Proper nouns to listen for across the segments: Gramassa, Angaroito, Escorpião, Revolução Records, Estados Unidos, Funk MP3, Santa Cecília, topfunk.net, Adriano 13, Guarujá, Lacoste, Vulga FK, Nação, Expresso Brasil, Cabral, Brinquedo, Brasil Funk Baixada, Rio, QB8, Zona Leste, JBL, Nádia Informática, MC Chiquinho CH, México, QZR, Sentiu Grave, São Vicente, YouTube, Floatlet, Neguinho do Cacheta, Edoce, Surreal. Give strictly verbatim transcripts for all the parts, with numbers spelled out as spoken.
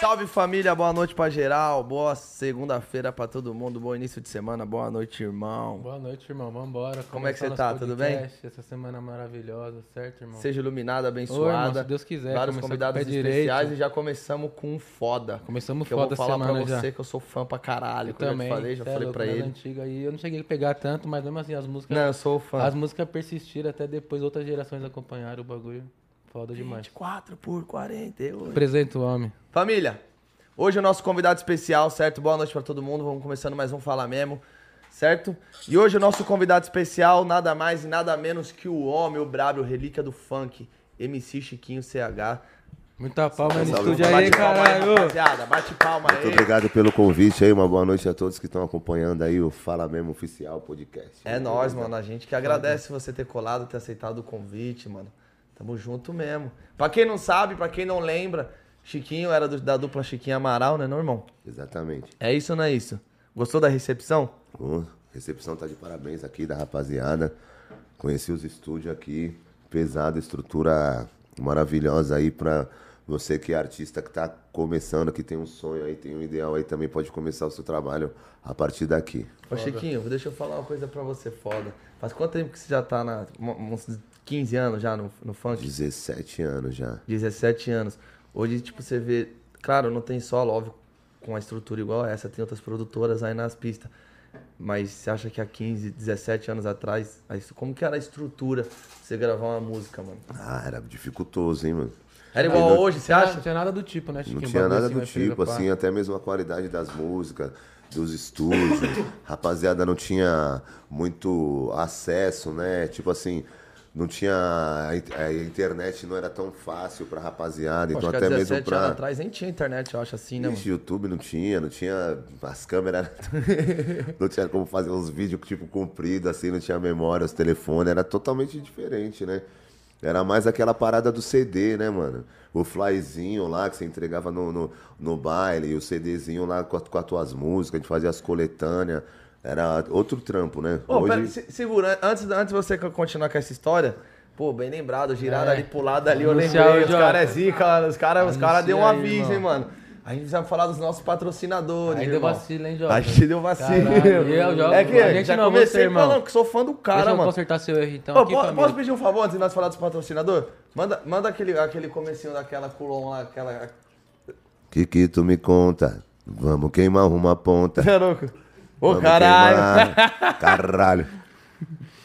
Salve família, boa noite pra geral, boa segunda-feira pra todo mundo, bom início de semana, boa noite irmão. Boa noite irmão, vambora. Como é que você tá, tudo bem? Essa semana maravilhosa, certo irmão? Seja iluminada, abençoada. Ô, irmão, se Deus quiser. Vários convidados especiais e já começamos com foda. Começamos foda semana já. Eu vou falar pra você que eu sou fã pra caralho, que eu já falei, já falei pra ele. E eu não cheguei a pegar tanto, mas mesmo assim as músicas... Não, eu sou fã. As músicas persistiram até depois, outras gerações acompanharam o bagulho. Foda demais. vinte e quatro por quarenta e oito. Apresenta o homem. Família, hoje é o nosso convidado especial, certo? Boa noite pra todo mundo, vamos começando mais um Fala Mesmo, certo? E hoje o nosso convidado especial, nada mais e nada menos que o homem, o brabo, relíquia do funk, M C Chiquinho C H. Muita palma no estúdio aí, caralho. Rapaziada, bate palma aí. Muito obrigado pelo convite aí, uma boa noite a todos que estão acompanhando aí o Fala Mesmo Oficial Podcast. É nóis, mano, a gente que agradece você ter colado, ter aceitado o convite, mano. Tamo junto mesmo. Pra quem não sabe, pra quem não lembra, Chiquinho era do, da dupla Chiquinho Amaral, né, não, irmão? Exatamente. É isso ou não é isso? Gostou da recepção? Oh, recepção tá de parabéns aqui da rapaziada. Conheci os estúdios aqui, pesada, estrutura maravilhosa aí pra você que é artista, que tá começando, que tem um sonho aí, tem um ideal aí, também pode começar o seu trabalho a partir daqui. Ô, Chiquinho, deixa eu falar uma coisa pra você, foda. Faz quanto tempo que você já tá na... quinze anos já no, no funk? dezessete anos já. dezessete anos. Hoje, tipo, você vê... Claro, não tem só Love com a estrutura igual essa, tem outras produtoras aí nas pistas. Mas você acha que há quinze, dezessete anos atrás, como que era a estrutura pra você gravar uma música, mano? Ah, era dificultoso, hein, mano? Era igual não, hoje, você acha? Não tinha nada do tipo, né, Chiquinho? Não tinha nada do tipo, assim, pá. Até mesmo a qualidade das músicas, dos estúdios. Rapaziada, não tinha muito acesso, né? Tipo assim... Não tinha. A internet não era tão fácil pra rapaziada. Então, até mesmo pra. Anos atrás nem tinha internet, eu acho assim, né? Ixi, YouTube não tinha, não tinha. As câmeras. Não tinha como fazer uns vídeos, tipo, compridos, assim, não tinha memória, os telefones. Era totalmente diferente, né? Era mais aquela parada do C D, né, mano? O flyzinho lá que você entregava no, no, no baile, e o CDzinho lá com, a, com as tuas músicas, a gente fazia as coletâneas. Era outro trampo, né? Pô, hoje... pera, se, segura, antes, antes de você continuar com essa história, pô, bem lembrado, girada é. ali pro lado ali, eu lembrei, aí, os caras é zica, os caras cara deu um aviso, hein, mano? A gente precisa falar dos nossos patrocinadores, aí irmão. Deu vacilo, hein, Jota? A gente deu vacilo. Caralho, Jota, é que a gente já não comecei você, falando que sou fã do cara, Deixa mano. Deixa eu consertar seu erro, então. Pô, aqui, posso, posso pedir um favor antes de nós falar dos patrocinadores? Manda, manda aquele, aquele comecinho daquela Culon lá, aquela... Kiki, tu me conta, vamos queimar uma ponta. É louco. Ô, oh, caralho! Queimar. Caralho!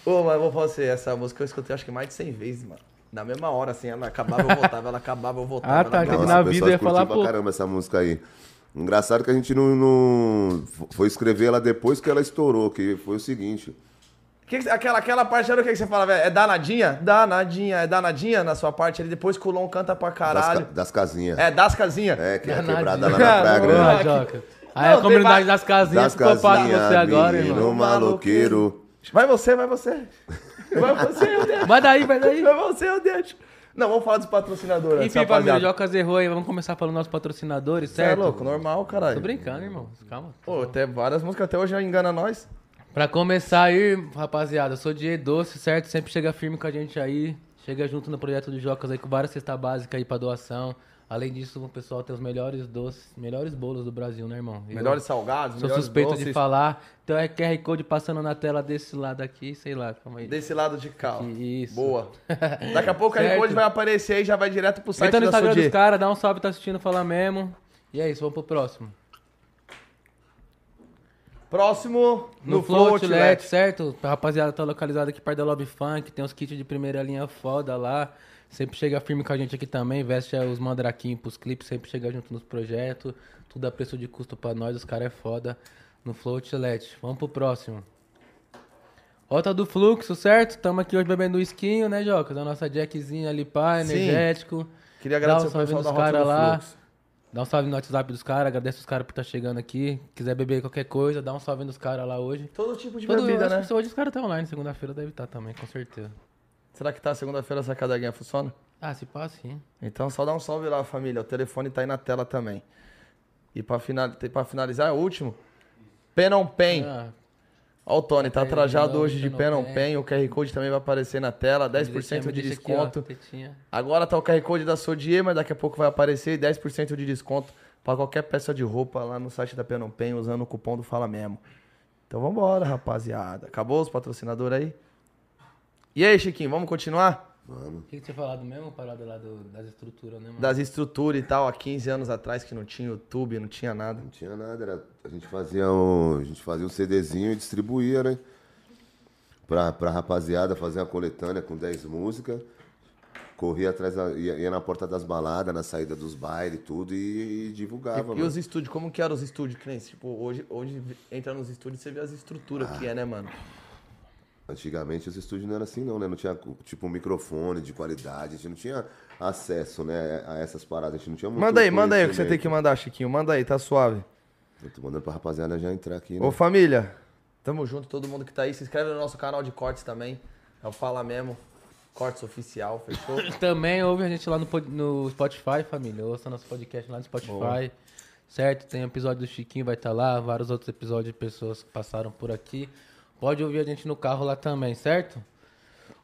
Ô, oh, mas vou falar assim, essa música eu escutei acho que mais de cem vezes, mano. Na mesma hora, assim, ela acabava, eu voltava, ela acabava, eu voltava. Ah, tá, ela... Nossa, na vida eu ia falar, pô... pra caramba essa música aí. Engraçado que a gente não, não... foi escrever ela depois que ela estourou, que foi o seguinte... Que que, aquela, aquela parte era o que, que você fala, velho? É danadinha? Danadinha, é danadinha na sua parte ali, depois que o Lom canta pra caralho. Das, das casinhas. É, das casinhas. É, que é quebrada lá na Praia Grande. Ah, Joca. Aí não, a comunidade das casinhas ficou casinha, para você menino, agora, irmão. Maloqueiro. Vai você, vai você. Vai você, eu deixo. Vai daí, vai daí. Vai você, eu deixo. Não, vamos falar dos patrocinadores. Enfim, família, o Jocas errou aí. Vamos começar falando dos nossos patrocinadores, certo? Você é louco, normal, caralho. Tô brincando, irmão. Calma. Pô, até várias músicas até hoje já engana nós. Pra começar aí, rapaziada, eu sou de Edoce, certo? Sempre chega firme com a gente aí. Chega junto no projeto do Jocas aí com várias cestas básicas aí pra doação. Além disso, o pessoal tem os melhores doces, melhores bolos do Brasil, né, irmão? Eu melhores salgados, sou melhores suspeito doces. De falar. Então é Q R Code passando na tela desse lado aqui, sei lá, calma aí. Desse lado de cá. Isso. Boa. Daqui a pouco o Q R Code vai aparecer aí, já vai direto pro site da Então no Instagram dos caras, dá um salve, tá assistindo, fala mesmo. E é isso, vamos pro próximo. Próximo no, no Floatlet, certo? A rapaziada tá localizada aqui perto da Love Funk, tem uns kits de primeira linha foda lá. Sempre chega firme com a gente aqui também, veste os mandraquinhos pros clipes, sempre chega junto nos projetos, tudo a preço de custo pra nós, os caras é foda no Floatlet. Vamos pro próximo. Rota do Fluxo, certo? Tamo aqui hoje bebendo um esquinho, né, Jocas? A nossa jackzinha ali, pá, energético. Sim. Queria agradecer o pessoal da Rota do lá. Fluxo. Dá um salve no WhatsApp dos caras, agradece os caras por estar tá chegando aqui. Quiser beber qualquer coisa, dá um salve nos caras lá hoje. Todo tipo de Todo, bebida, né? Acho que hoje os caras estão tá online, segunda-feira deve estar tá também, com certeza. Será que tá segunda-feira essa cadaguinha funciona? Ah, se passa, sim. Então só dá um salve lá, família. O telefone tá aí na tela também. E pra, final... pra finalizar, é o último. Penon Pen. Ah. Ó, o Tony, tá trajado hoje de Penon Pen. O Q R Code também vai aparecer na tela. dez por cento de desconto. Agora tá o Q R Code da Sodier, mas daqui a pouco vai aparecer dez por cento de desconto para qualquer peça de roupa lá no site da Penon Pen, usando o cupom do Fala Mesmo. Então vambora, rapaziada. Acabou os patrocinadores aí? E aí, Chiquinho, vamos continuar? Mano. O que, que tinha falado mesmo? Parada lá do, das estruturas, né, mano? Das estruturas e tal, há quinze anos atrás, que não tinha YouTube, não tinha nada. Não tinha nada, era, a gente fazia um, a gente fazia um CDzinho e distribuía, né? Pra, pra rapaziada fazer uma coletânea com dez músicas. Corria atrás, ia, ia na porta das baladas, na saída dos bailes, tudo, e, e divulgava. E, mano. E os estúdios, como que eram os estúdios, Crense? Tipo, hoje, hoje entra nos estúdios e você vê as estruturas ah. que é, né, mano? Antigamente os estúdios não eram assim não, né? Não tinha tipo um microfone de qualidade, a gente não tinha acesso, né, a essas paradas, a gente não tinha muito. Manda aí, manda aí o que você tem que mandar, Chiquinho, manda aí, tá suave. Eu tô mandando pra rapaziada já entrar aqui, né? Ô família, tamo junto, todo mundo que tá aí, se inscreve no nosso canal de cortes também, é o Fala Mesmo, cortes oficial, fechou? Também ouve a gente lá no, no Spotify, família, ouça nosso podcast lá no Spotify. Boa. Certo? Tem episódio do Chiquinho, vai estar lá, vários outros episódios de pessoas que passaram por aqui. Pode ouvir a gente no carro lá também, certo?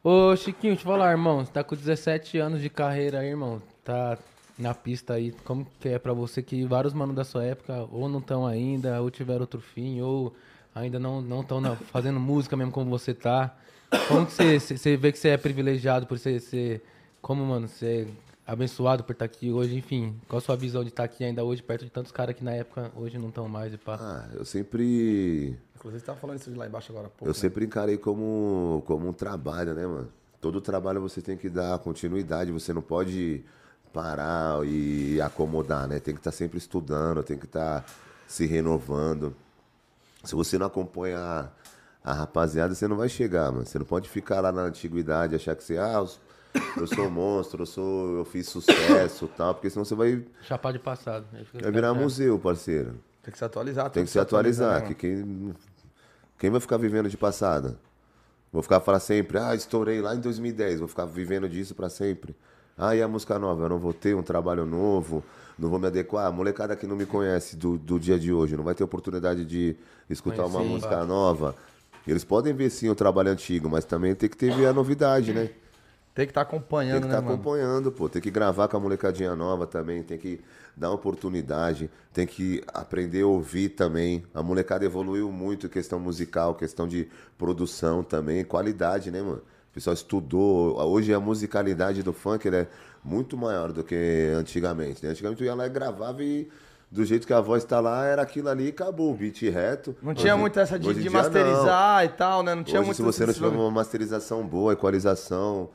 Ô, Chiquinho, deixa eu falar, irmão. Você tá com dezessete anos de carreira aí, irmão. Tá na pista aí. Como que é pra você que vários manos da sua época ou não estão ainda, ou tiveram outro fim, ou ainda não estão fazendo música mesmo como você tá? Como que você vê que você é privilegiado por ser... Como, mano, você é abençoado por estar aqui hoje, enfim. Qual a sua visão de estar aqui ainda hoje, perto de tantos caras que na época hoje não estão mais e pá? Ah, eu sempre... Inclusive, você estava falando isso de lá embaixo agora há pouco. Eu né? sempre encarei como, como um trabalho, né, mano? Todo trabalho você tem que dar continuidade, você não pode parar e acomodar, né? Tem que estar sempre estudando, tem que estar se renovando. Se você não acompanhar a rapaziada, você não vai chegar, mano. Você não pode ficar lá na antiguidade, achar que você... Ah, eu sou um monstro, eu, sou, eu fiz sucesso e tal, porque senão você vai... Chapar de passado. Vai virar museu, parceiro. Tem que se atualizar. Tem, tem que se atualizar, atualizar que quem... Quem vai ficar vivendo de passada? Vou ficar falando sempre, ah, estourei lá em dois mil e dez, vou ficar vivendo disso pra sempre. Ah, e a música nova? Eu não vou ter um trabalho novo, não vou me adequar. A molecada que não me conhece do, do dia de hoje não vai ter oportunidade de escutar Conheci, uma música vai. nova. Eles podem ver sim o trabalho antigo, mas também tem que ter a novidade, né? Tem que estar tá acompanhando, Tem que estar né, tá acompanhando, pô. Tem que gravar com a molecadinha nova também. Tem que dar oportunidade. Tem que aprender a ouvir também. A molecada evoluiu muito em questão musical, questão de produção também. Qualidade, né, mano? O pessoal estudou. Hoje a musicalidade do funk é muito maior do que antigamente, né? Antigamente eu ia lá e gravava e... Do jeito que a voz tá lá, era aquilo ali e acabou, o beat reto. Não hoje, tinha muito essa de, de masterizar não. e tal, né? Não tinha hoje, muito... Se você não tiver uma masterização boa, equalização...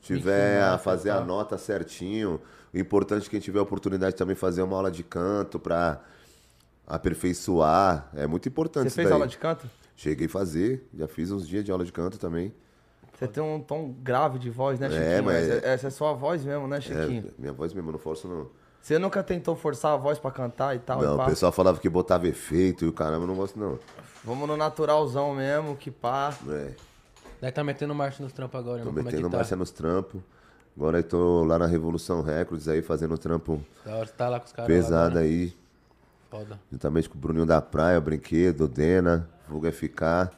tiver a fazer a nota certinho, o importante é quem tiver a oportunidade também fazer uma aula de canto para aperfeiçoar, é muito importante isso daí. Você fez aula de canto? Cheguei a fazer, já fiz uns dias de aula de canto também. Você tem um tom grave de voz, né, Chiquinho? É, mas... Essa é sua voz mesmo, né, Chiquinho? É, minha voz mesmo, não forço não. Você nunca tentou forçar a voz pra cantar e tal? Não, e o pessoal falava que botava efeito e o caramba, eu não gosto não. Vamos no naturalzão mesmo, que pá. É. Daí tá metendo marcha nos trampos agora, irmão. Tô metendo é tá? marcha nos trampos. Agora eu tô lá na Revolução Records aí, fazendo um trampo da hora, tá lá com os caras pesado lá, né? aí. Foda. Juntamente com o Bruninho da Praia, o Brinquedo, Dena, Vulga F K.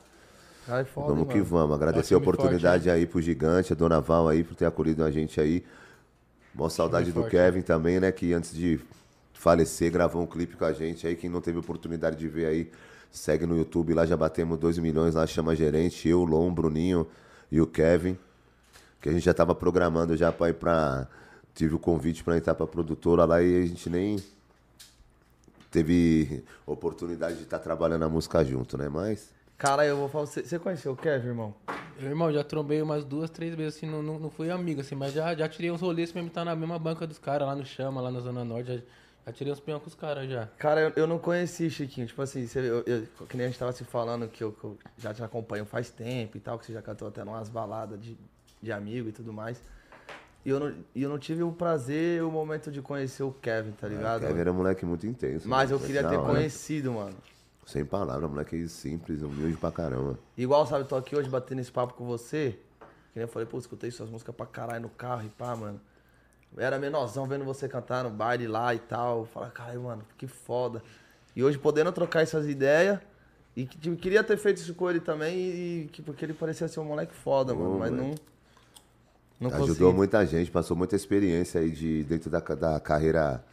Ai, foda, vamos que mano. vamos. Agradecer a oportunidade forte, aí pro Gigante, a Dona Val aí, por ter acolhido a gente aí. Mó saudade do forte, Kevin né? também, né? Que antes de falecer, gravou um clipe com a gente aí. Quem não teve oportunidade de ver aí, segue no YouTube, lá já batemos dois milhões, lá chama gerente, eu, Lom, Bruninho e o Kevin, que a gente já tava programando já pra ir pra... Tive o convite pra entrar pra produtora lá e a gente nem teve oportunidade de estar tá trabalhando a música junto, né, mas... Cara, eu vou falar, você conheceu o Kevin, irmão? Eu, irmão, já trombei umas duas, três vezes, assim, não, não, não fui amigo, assim, mas já, já tirei uns rolês mesmo, tá na mesma banca dos caras, lá no Chama, lá na Zona Norte, já... Já tirei uns pinhão com os caras já. Cara, eu, eu não conheci, Chiquinho. Tipo assim, você, eu, eu, que nem a gente tava se falando que eu, que eu já te acompanho faz tempo e tal, que você já cantou até umas baladas de, de amigo e tudo mais. E eu não, eu não tive o prazer e o momento de conhecer o Kevin, tá ligado? É, o Kevin era um moleque muito intenso. Mas mano, eu queria ter conhecido, mano. Sem palavras, moleque simples, humilde pra caramba. Igual, sabe, eu tô aqui hoje batendo esse papo com você. Que nem eu falei, pô, escutei suas músicas pra caralho no carro e pá, mano. Era menorzão vendo você cantar no baile lá e tal. Falar, caralho, mano, que foda. E hoje podendo trocar essas ideias E que, queria ter feito isso com ele também, e, que, porque ele parecia ser um moleque foda, oh, mano. Mas mano. não, não Ajudou consegui. muita gente, passou muita experiência aí de, dentro da, da carreira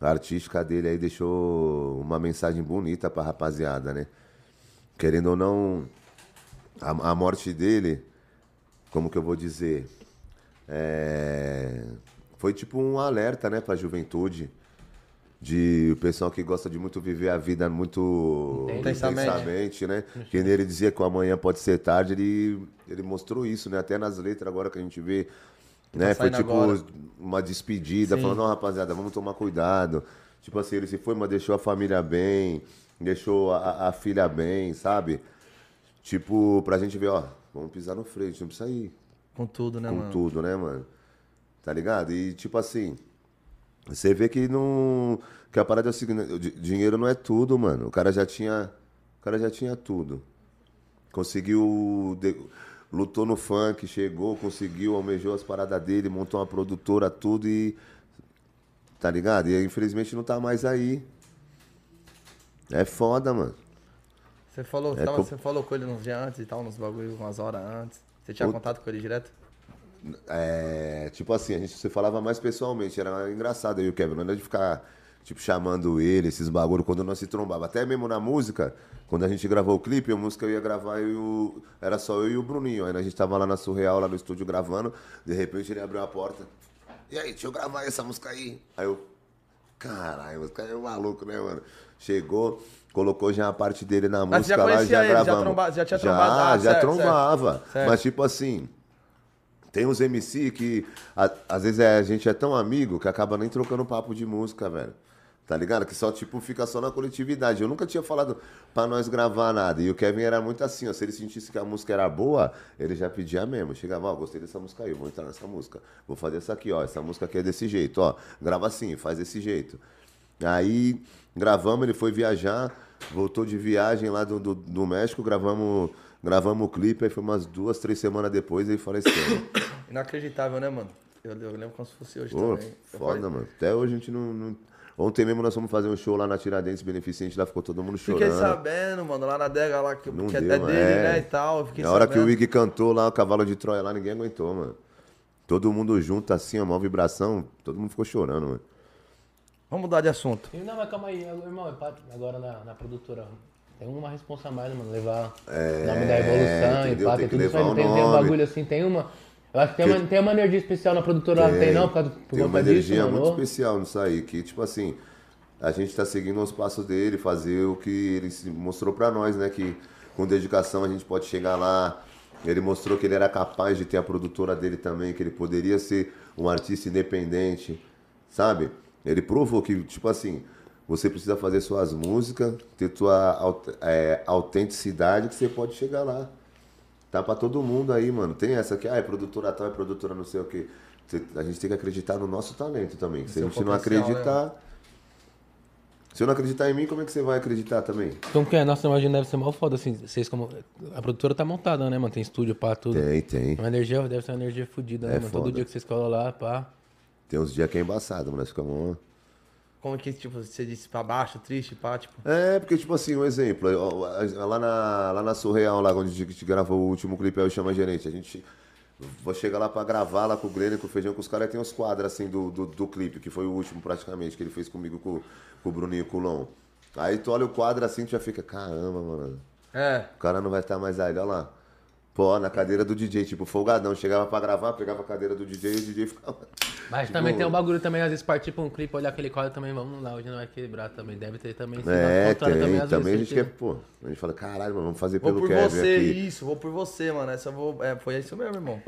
artística dele. Aí deixou uma mensagem bonita pra rapaziada, né? Querendo ou não, a, a morte dele, como que eu vou dizer... É... Foi tipo um alerta, né, pra juventude. De o pessoal que gosta de muito viver a vida muito intensamente, intensamente né? Que ele dizia que o amanhã pode ser tarde, ele, ele mostrou isso, né? Até nas letras agora que a gente vê, né? Tá foi tipo agora. uma despedida, Sim. falando, não, rapaziada, vamos tomar cuidado. Tipo assim, ele se foi, mas deixou a família bem, deixou a, a filha bem, sabe? Tipo, pra gente ver, ó, vamos pisar no freio, não precisa ir. Com tudo, né, Com mano? Com tudo, né, mano? Tá ligado? E tipo assim... Você vê que não. Que a parada é o seguinte, dinheiro não é tudo, mano. O cara já tinha. O cara já tinha tudo. Conseguiu. De, lutou no funk, chegou, conseguiu, almejou as paradas dele, montou uma produtora, tudo e. Tá ligado? E infelizmente não tá mais aí. É foda, mano. Você falou, é tava, com... você falou com ele uns dias antes e tal, nos bagulhos, umas horas antes. Você tinha o... contato com ele direto? É, tipo assim, a gente você falava mais pessoalmente, era engraçado aí o Kevin, não era de ficar tipo, chamando ele, esses bagulho, quando nós se trombava. Até mesmo na música, quando a gente gravou o clipe, a música eu ia gravar e o... era só eu e o Bruninho. Aí a gente tava lá na Surreal, lá no estúdio gravando, de repente ele abriu a porta. E aí, deixa eu gravar essa música aí. Aí eu, caralho, esse cara é maluco, né, mano? Chegou, colocou já a parte dele na mas música já lá e já ele, gravamos. Já, tromba, já tinha trombado? Já, ah, já certo, trombava. Certo, certo. Mas tipo assim... Tem uns M C que, a, às vezes, é, a gente é tão amigo que acaba nem trocando papo de música, velho. Tá ligado? Que só, tipo, fica só na coletividade. Eu nunca tinha falado pra nós gravar nada. E o Kevin era muito assim, ó. Se ele sentisse que a música era boa, ele já pedia mesmo. Chegava, ó, gostei dessa música aí, eu vou entrar nessa música. Vou fazer essa aqui, ó. Essa música aqui é desse jeito, ó. Grava assim, faz desse jeito. Aí, gravamos, ele foi viajar. Voltou de viagem lá do, do, do México, gravamos... Gravamos o clipe, aí foi umas duas, três semanas depois, aí faleceu. Inacreditável, né, mano? Eu, eu lembro como se fosse hoje oh, também. Eu foda, falei... mano. Até hoje a gente não, não... Ontem mesmo nós fomos fazer um show lá na Tiradentes Beneficente, lá ficou todo mundo chorando. Fiquei sabendo, mano, lá na Dega, lá que, que é dele, é. né, e tal. Eu fiquei na hora sabendo. Que o Iggy cantou lá, o Cavalo de Troia lá, ninguém aguentou, mano. Todo mundo junto, assim, a maior vibração, todo mundo ficou chorando, mano. Vamos mudar de assunto. Não, mas calma aí, irmão, agora na, na produtora... Tem uma responsa mais, mano, levar é, o nome da evolução, entendeu? E pá, tudo isso aí, não tem, tem um bagulho assim, tem uma... Eu acho que tem, que, uma, tem uma energia especial na produtora, tem, não tem não, por causa, por tem conta uma disso, energia mano. Muito especial nisso aí, que tipo assim, a gente tá seguindo os passos dele, fazer o que ele mostrou pra nós, né, que com dedicação a gente pode chegar lá, ele mostrou que ele era capaz de ter a produtora dele também, que ele poderia ser um artista independente, sabe? Ele provou que, tipo assim... Você precisa fazer suas músicas, ter tua é, autenticidade, que você pode chegar lá. Tá pra todo mundo aí, mano. Tem essa que ah, é produtora tal, é produtora não sei o quê. A gente tem que acreditar no nosso talento também. Se a gente não acreditar... Né? Se eu não acreditar em mim, como é que você vai acreditar também? Então, que a nossa imagem deve ser mal foda, assim. Vocês como... A produtora tá montada, né, mano? Tem estúdio, pá, tudo. Tem, tem. Uma energia, deve ser uma energia fodida, é, né, mano? Foda. Todo dia que vocês colam lá, pá. Tem uns dias que é embaçado, mano. Nós ficamos... Como que, tipo, você disse pra baixo, triste, pá, tipo... É, porque, tipo assim, um exemplo, lá na, lá na Surreal, lá onde a gente gravou o último clipe, aí eu chamo a gerente, a gente... Vou chegar lá pra gravar, lá com o Glenn, com o Feijão, com os caras, tem uns quadros, assim, do, do, do clipe, que foi o último, praticamente, que ele fez comigo, com, com o Bruninho, com o Lom. Aí tu olha o quadro, assim, tu já fica, caramba, mano, é. O cara não vai estar mais aí, olha lá. Pô, na cadeira do D J, tipo, folgadão. Chegava pra gravar, pegava a cadeira do D J e o D J ficava... Mas tipo... também tem um bagulho também, às vezes, partir pra um clipe, olhar aquele quadro também, vamos lá, hoje não vai quebrar também. Deve ter também... É, tem, também, às também vezes, a gente tem... quer, pô... A gente fala, caralho, mano, vamos fazer vou pelo Kevin aqui. Vou por você, isso, vou por você, mano. Essa vou... É, foi isso mesmo, irmão.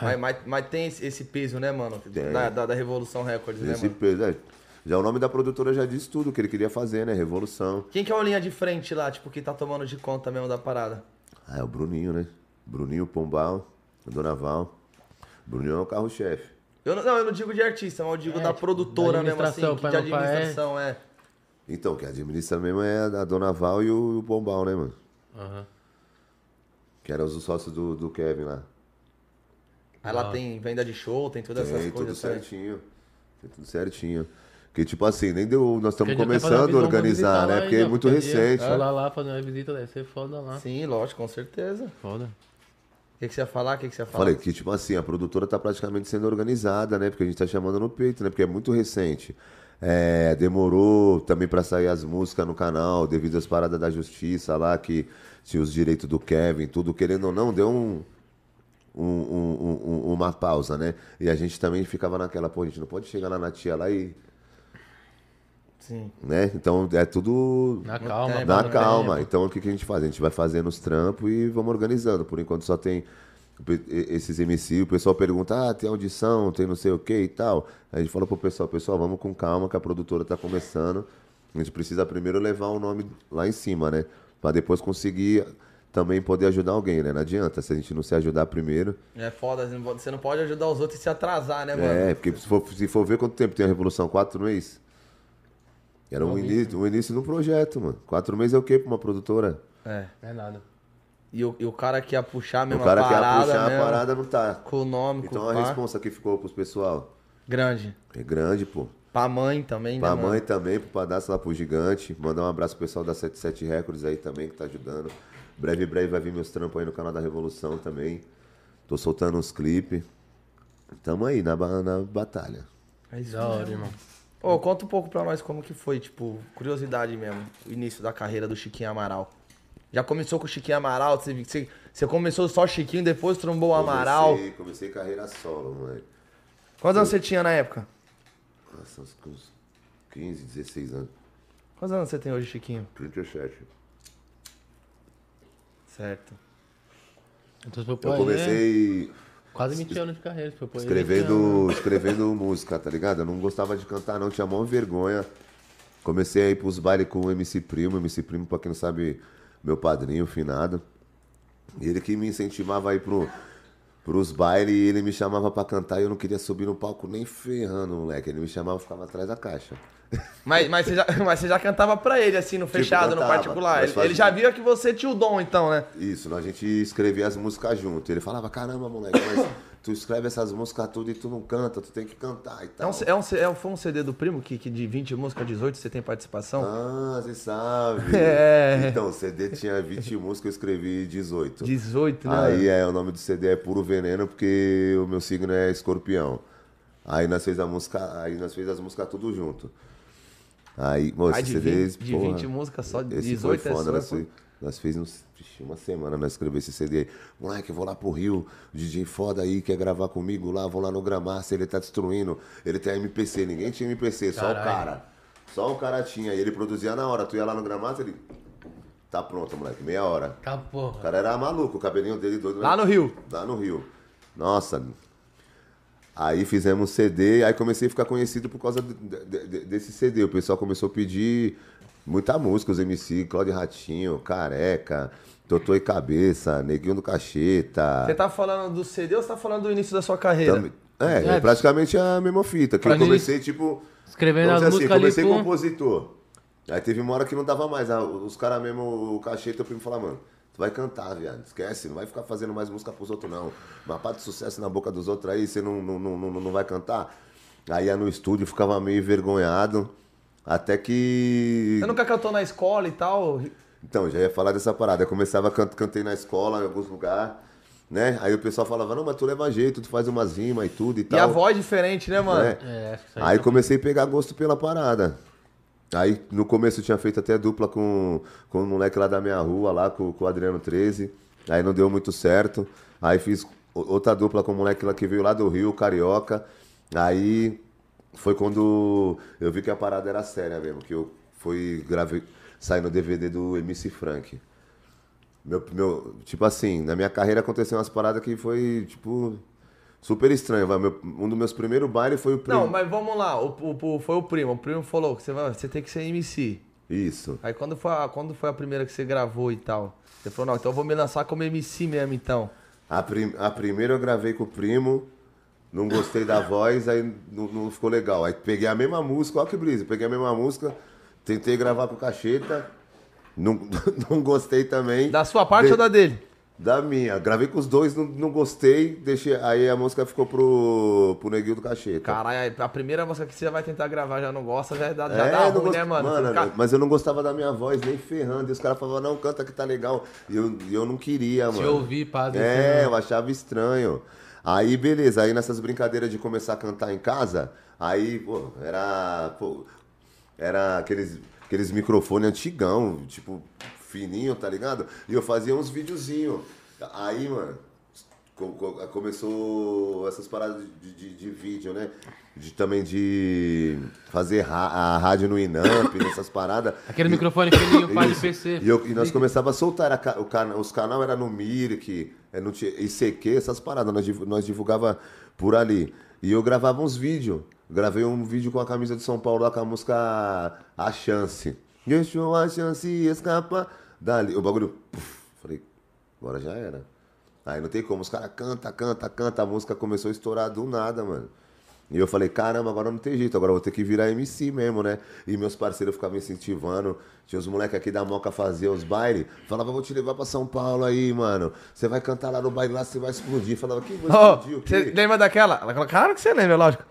Mas, mas, mas tem esse peso, né, mano? Da, da, da Revolução Records, esse né, mano? Esse peso, é... Já o nome da produtora já disse tudo o que ele queria fazer, né? Revolução. Quem que é o linha de frente lá, tipo, que tá tomando de conta mesmo da parada? Ah, é o Bruninho, né? Bruninho, Pombal, Dona Val. Bruninho é o carro-chefe. Eu não, não, eu não digo de artista, mas eu digo é, da tipo, produtora da mesmo assim, que de administração é. é. Então, que administra mesmo é a Dona Val e o, o Pombal, né, mano? Uhum. Que eram os sócios do, do Kevin lá. Aí ah. lá tem venda de show, tem todas tem, essas coisas. Tem tudo certinho. Tem tudo certinho. Que tipo assim, nem deu. Nós estamos começando a organizar, né? Porque é muito recente. Lá, lá, fazer uma visita deve ser foda lá. Sim, lógico, com certeza. Foda. O que, que você ia falar? O que, que você ia falar? Falei que, tipo assim, a produtora tá praticamente sendo organizada, né? Porque a gente tá chamando no peito, né? Porque é muito recente. É, demorou também pra sair as músicas no canal, devido às paradas da justiça lá, que tinha os direitos do Kevin, tudo, querendo ou não, deu um, um, um, um, uma pausa, né? E a gente também ficava naquela, pô, a gente não pode chegar lá na tia lá e... Sim. Né? Então é tudo na calma. Tempo, na calma. Tempo. Então o que, que a gente faz? A gente vai fazendo os trampos e vamos organizando. Por enquanto só tem esses M C. O pessoal pergunta, ah, tem audição, tem não sei o que e tal. Aí a gente fala pro pessoal, pessoal, vamos com calma que a produtora tá começando. A gente precisa primeiro levar o nome lá em cima, né? Pra depois conseguir também poder ajudar alguém, né? Não adianta se a gente não se ajudar primeiro. É foda, você não pode ajudar os outros e se atrasar, né, mano? É, porque se for, se for ver quanto tempo tem a Revolução, quatro meses? Era um início, um início do projeto, mano. Quatro meses é o quê pra uma produtora? É, não é nada. E o, e o cara que ia puxar mesmo a parada... O cara que ia puxar mesmo, a parada não tá. Com o nome, então, com o Então a responsa que ficou pros pessoal... Grande. É grande, pô. Pra mãe também, pra né, Pra mãe mano? também, pro padastro lá pro gigante. Mandar um abraço pro pessoal da setenta e sete Records aí também, que tá ajudando. Breve, breve vai vir meus trampos aí no canal da Revolução também. Tô soltando uns clipes. Tamo aí, na, na batalha. É isso, irmão. Ô, oh, conta um pouco pra nós como que foi, tipo, curiosidade mesmo, o início da carreira do Chiquinho Amaral. Já começou com o Chiquinho Amaral? Você, você, você começou só Chiquinho, depois trombou o Amaral? Comecei, comecei carreira solo, mano. Quantos eu... anos você tinha na época? Nossa, uns quinze, dezesseis anos. Quantos anos você tem hoje, Chiquinho? trinta e sete. Certo. Então, eu comecei... Aí, quase vinte anos de carreira, foi escrevendo, escrevendo música, tá ligado? Eu não gostava de cantar, não, tinha mó vergonha. Comecei a ir pros bailes com o M C Primo, M C Primo, pra quem não sabe, meu padrinho, finado. Ele que me incentivava a ir pro, pros bailes e ele me chamava pra cantar e eu não queria subir no palco nem ferrando, moleque. Ele me chamava e ficava atrás da caixa. Mas, mas, você já, mas você já cantava pra ele, assim, no fechado, tipo, cantava, no particular? Ele, fazia... ele já via que você tinha o dom, então, né? Isso, a gente escrevia as músicas junto. Ele falava, caramba, moleque, mas tu escreve essas músicas tudo e tu não canta, tu tem que cantar e tal. É um, é um, foi um C D do Primo que, que de vinte músicas, dezoito, você tem participação? Ah, você sabe. É. Então, o C D tinha vinte músicas, eu escrevi dezoito. dezoito, né? Aí é, o nome do C D é Puro Veneno, porque o meu signo é escorpião. Aí nós fez a música, aí nós fez as músicas tudo junto. Aí, moço, de, C Ds, vinte, porra, de vinte músicas só, de dezoito é só. Nós, foi... nós fez uns, uma semana, nós escrevemos esse C D. Moleque, eu vou lá pro Rio, o D J foda aí, quer gravar comigo lá, vou lá no Gramassa, ele tá destruindo, ele tem M P C, ninguém tinha M P C, caralho. Só o cara. Só o cara tinha, e ele produzia na hora, tu ia lá no Gramassa, ele... Tá pronto, moleque, meia hora. Tá, porra. O cara era maluco, o cabelinho dele doido. Lá no Rio? Lá no Rio. Nossa... Aí fizemos um C D, aí comecei a ficar conhecido por causa de, de, de, desse C D. O pessoal começou a pedir muita música, os M C, Cláudio Ratinho, Careca, Totô e Cabeça, Neguinho do Cacheta. Você tá falando do C D ou você tá falando do início da sua carreira? Também, é, é, praticamente a mesma fita, que eu comecei tipo... Escrevendo as assim, músicas comecei com... compositor. Aí teve uma hora que não dava mais, os caras mesmo, o Cacheta, o Primo falava, mano... Tu vai cantar, viado. Esquece, não vai ficar fazendo mais música pros outros, não. Mapa de sucesso na boca dos outros aí, você não, não, não, não vai cantar? Aí ia no estúdio, ficava meio envergonhado. Até que... Você nunca cantou na escola e tal? Então, já ia falar dessa parada. Eu começava, can cantei na escola, em alguns lugares, né? Aí o pessoal falava, não, mas tu leva jeito, tu faz umas rimas e tudo e tal. E a voz diferente, né, mano? É. É, aí tá... comecei a pegar gosto pela parada. Aí, no começo, eu tinha feito até dupla com, com um moleque lá da minha rua, lá com, com o Adriano treze. Aí não deu muito certo. Aí fiz outra dupla com um moleque lá que veio lá do Rio, Carioca. Aí foi quando eu vi que a parada era séria mesmo, que eu fui gravei, saí no D V D do M C Frank. Meu, meu, tipo assim, na minha carreira aconteceu umas paradas que foi, tipo... Super estranho, vai. Meu, um dos meus primeiros bailes foi o Primo. Não, mas vamos lá, o, o, o, foi o Primo. O Primo falou que você, vai, você tem que ser M C. Isso. Aí quando foi, a, quando foi a primeira que você gravou e tal? Você falou, não, então eu vou me lançar como M C mesmo, então. A, prim, a primeira eu gravei com o Primo, não gostei da voz, aí não, não ficou legal. Aí peguei a mesma música, olha que brisa, peguei a mesma música, tentei gravar com o Cacheta, não, não gostei também. Da sua parte de... ou da dele? da minha. Gravei com os dois, não, não gostei, deixei, aí a música ficou pro, pro Neguinho do Cacheta. Caralho, a primeira música que você vai tentar gravar já não gosta, já dá, é, já dá ruim, gost... né, mano? mano fica... Mas eu não gostava da minha voz, nem ferrando. E os caras falavam, não, canta que tá legal. E eu, eu não queria, Te mano. Te ouvir, padre. É, filho. Eu achava estranho. Aí, beleza, aí nessas brincadeiras de começar a cantar em casa, aí, pô, era... Pô, era aqueles, aqueles microfones antigão, tipo... fininho, tá ligado? E eu fazia uns videozinhos. Aí, mano, começou essas paradas de, de, de vídeo, né? De, também de fazer a rádio no Inamp, nessas paradas. Aquele e, microfone que ele ia de P C. E, eu, e nós começávamos a soltar a, o can, os canal era no Mirk, no I C Q, essas paradas. Nós, nós divulgava por ali. E eu gravava uns vídeos. Gravei um vídeo com a camisa de São Paulo lá com a música A Chance. Deixou a chance de escapar. Dali, o bagulho. Puf, falei, agora já era. Aí não tem como, os caras cantam, cantam, cantam. A música começou a estourar do nada, mano. E eu falei, caramba, agora não tem jeito, agora eu vou ter que virar M C mesmo, né? E meus parceiros ficavam me incentivando. Tinha os moleques aqui da Moóca faziam os bailes. Falava, vou te levar pra São Paulo aí, mano. Você vai cantar lá no baile, lá você vai explodir. Falava, quem vai explodir? Oh, o quê? Você lembra daquela? Claro que você lembra, lógico.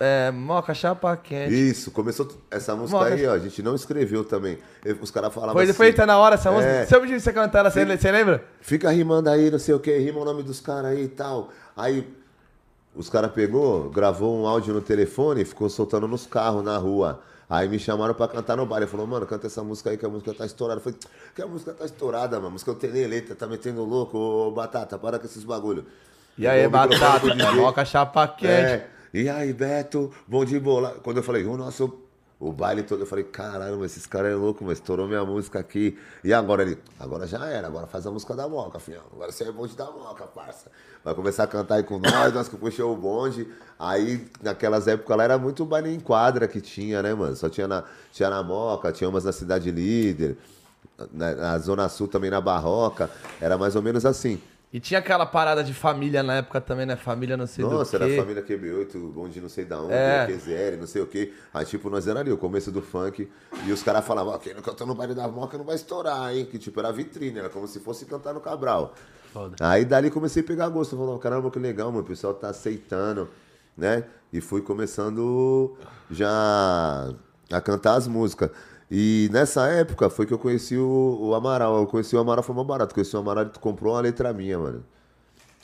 É, Moóca, chapa quente. Isso, começou essa música Moóca, aí, ó. A gente não escreveu também. Os caras falavam assim. Depois tá na hora essa música. É, se eu pedir você cantar ela, você lembra? Fica rimando aí, não sei o que, rima o nome dos caras aí e tal. Aí os caras pegou, gravou um áudio no telefone e ficou soltando nos carros na rua. Aí me chamaram pra cantar no baile. Falou, mano, canta essa música aí que a música tá estourada. Eu falei, que a música tá estourada, mano. A música não tem nem letra, tá metendo louco, ô Batata, para com esses bagulho. E aí, Batata, Moóca, chapa quente. É. E aí, Beto, bom de bola. Quando eu falei, o nosso, o baile todo, eu falei, caramba, esses caras é louco, mas estourou minha música aqui. E agora ele, agora já era, agora faz a música da Moóca, filhão. Agora você é bonde da Moóca, parça. Vai começar a cantar aí com nós, nós que puxamos o bonde. Aí, naquelas épocas lá, era muito baile em quadra que tinha, né, mano? Só tinha na, tinha na Moóca, tinha umas na Cidade Líder, na, na Zona Sul também, na Barroca. Era mais ou menos assim. E tinha aquela parada de família na época também, né? Família não sei do quê. Nossa, era a família Q B oito, bonde não sei da onde, é. Q Z R, não sei o quê. Aí, tipo, nós era ali, o começo do funk. E os caras falavam, ó, quem não cantou no baile da Moóca não vai estourar, hein? Que, tipo, era vitrine, era como se fosse cantar no Cabral. Foda. Aí, dali, comecei a pegar gosto. Eu falava, caramba, que legal, mano, o pessoal tá aceitando, né? E fui começando já a cantar as músicas. E nessa época foi que eu conheci o, o Amaral. Eu conheci o Amaral, foi mais barato. Conheci o Amaral, ele comprou uma letra minha, mano.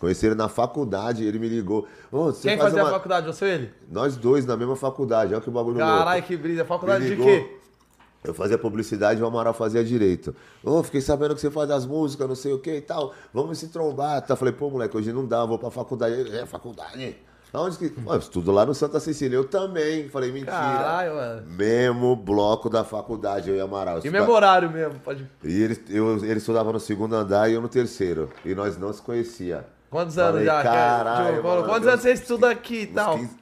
Conheci ele na faculdade, ele me ligou. Oh, você Quem faz fazia uma... a faculdade, você ou ele? Nós dois, na mesma faculdade. Olha que bagulho louco. Caralho, que brisa. Faculdade de quê? Eu fazia publicidade e o Amaral fazia direito. Ô, oh, fiquei sabendo que você faz as músicas, não sei o que e tal. Vamos se trombar. Tá? Falei, pô, moleque, hoje não dá, eu vou pra faculdade. Ele, é, faculdade. Aonde que... Eu estudo lá no Santa Cecília. Eu também. Falei, mentira. Caralho, mano. Mesmo bloco da faculdade, eu e Amaral. E mesmo horário mesmo. Pode... E ele, eu, ele estudava no segundo andar e eu no terceiro. E nós não se conhecia. Quantos Falei, anos já? Caralho, mano, quantos anos você estuda aqui e tal? quinze...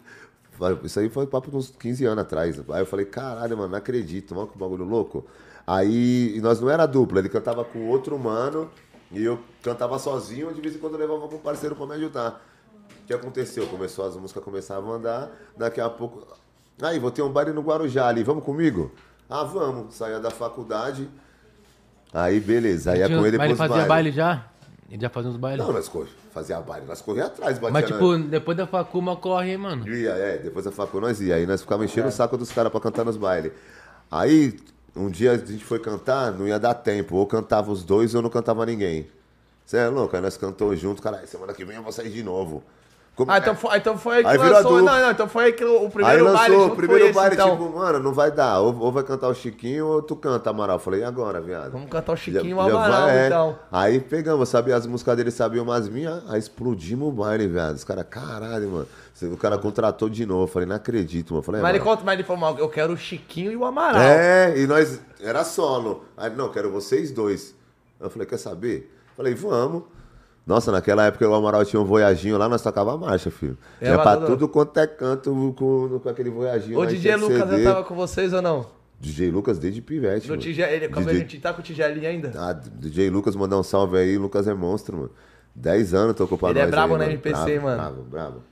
Isso aí foi papo de uns quinze anos atrás. Aí eu falei, caralho, mano, não acredito. Mano, que bagulho louco. Aí e nós não era dupla. Ele cantava com outro mano e eu cantava sozinho. De vez em quando eu levava um parceiro pra me ajudar. O que aconteceu? Começou, as músicas começavam a andar, daqui a pouco... Aí, vou ter um baile no Guarujá ali, vamos comigo? Ah, vamos. Saía da faculdade, aí beleza, aí ia com ele pros bailes. Mas ele fazia baile. baile já? Ele já fazia uns bailes? Não, nós fazia baile, nós corríamos atrás, batia. Mas tipo, na... depois da facu, uma corre, hein, mano? Ia, é, depois da facu nós ia, aí nós ficava enchendo é. o saco dos caras pra cantar nos bailes. Aí, um dia a gente foi cantar, não ia dar tempo, ou cantava os dois ou não cantava ninguém. Você é louco? Aí nós cantamos junto, caralho, semana que vem eu vou sair de novo. Como... Ah, então foi, então foi aí que aí lançou, não, não, então foi aí que o primeiro baile... Aí lançou, baile, o primeiro esse, baile, então. Tipo, mano, não vai dar, ou, ou vai cantar o Chiquinho ou tu canta, Amaral. Eu falei, e agora, viado? Vamos cantar o Chiquinho e o Amaral, é. então. Aí pegamos, sabia as músicas dele, sabia umas minhas, aí explodimos o baile, viado. Os caras, caralho, mano, o cara contratou de novo, eu falei, não acredito, mano. Eu falei, mas, ele conta, mas ele falou, eu quero o Chiquinho e o Amaral. É, e nós, era solo. Aí, não, quero vocês dois. Eu falei, quer saber? Eu falei, vamos. Nossa, naquela época o Amaral tinha um voyaginho lá, nós tocava a marcha, filho. É, ia pra tudo não. quanto é canto com, com aquele voyaginho. O D J Lucas já tava com vocês ou não? D J Lucas desde pivete, no mano. Tige... Ele D J... tá com o tigelinho ainda? Ah, D J Lucas, mandar um salve aí. Lucas é monstro, mano. Dez anos tocou pra Ele nós. Ele é brabo aí, na mano. M P C, bravo, mano. Bravo, bravo.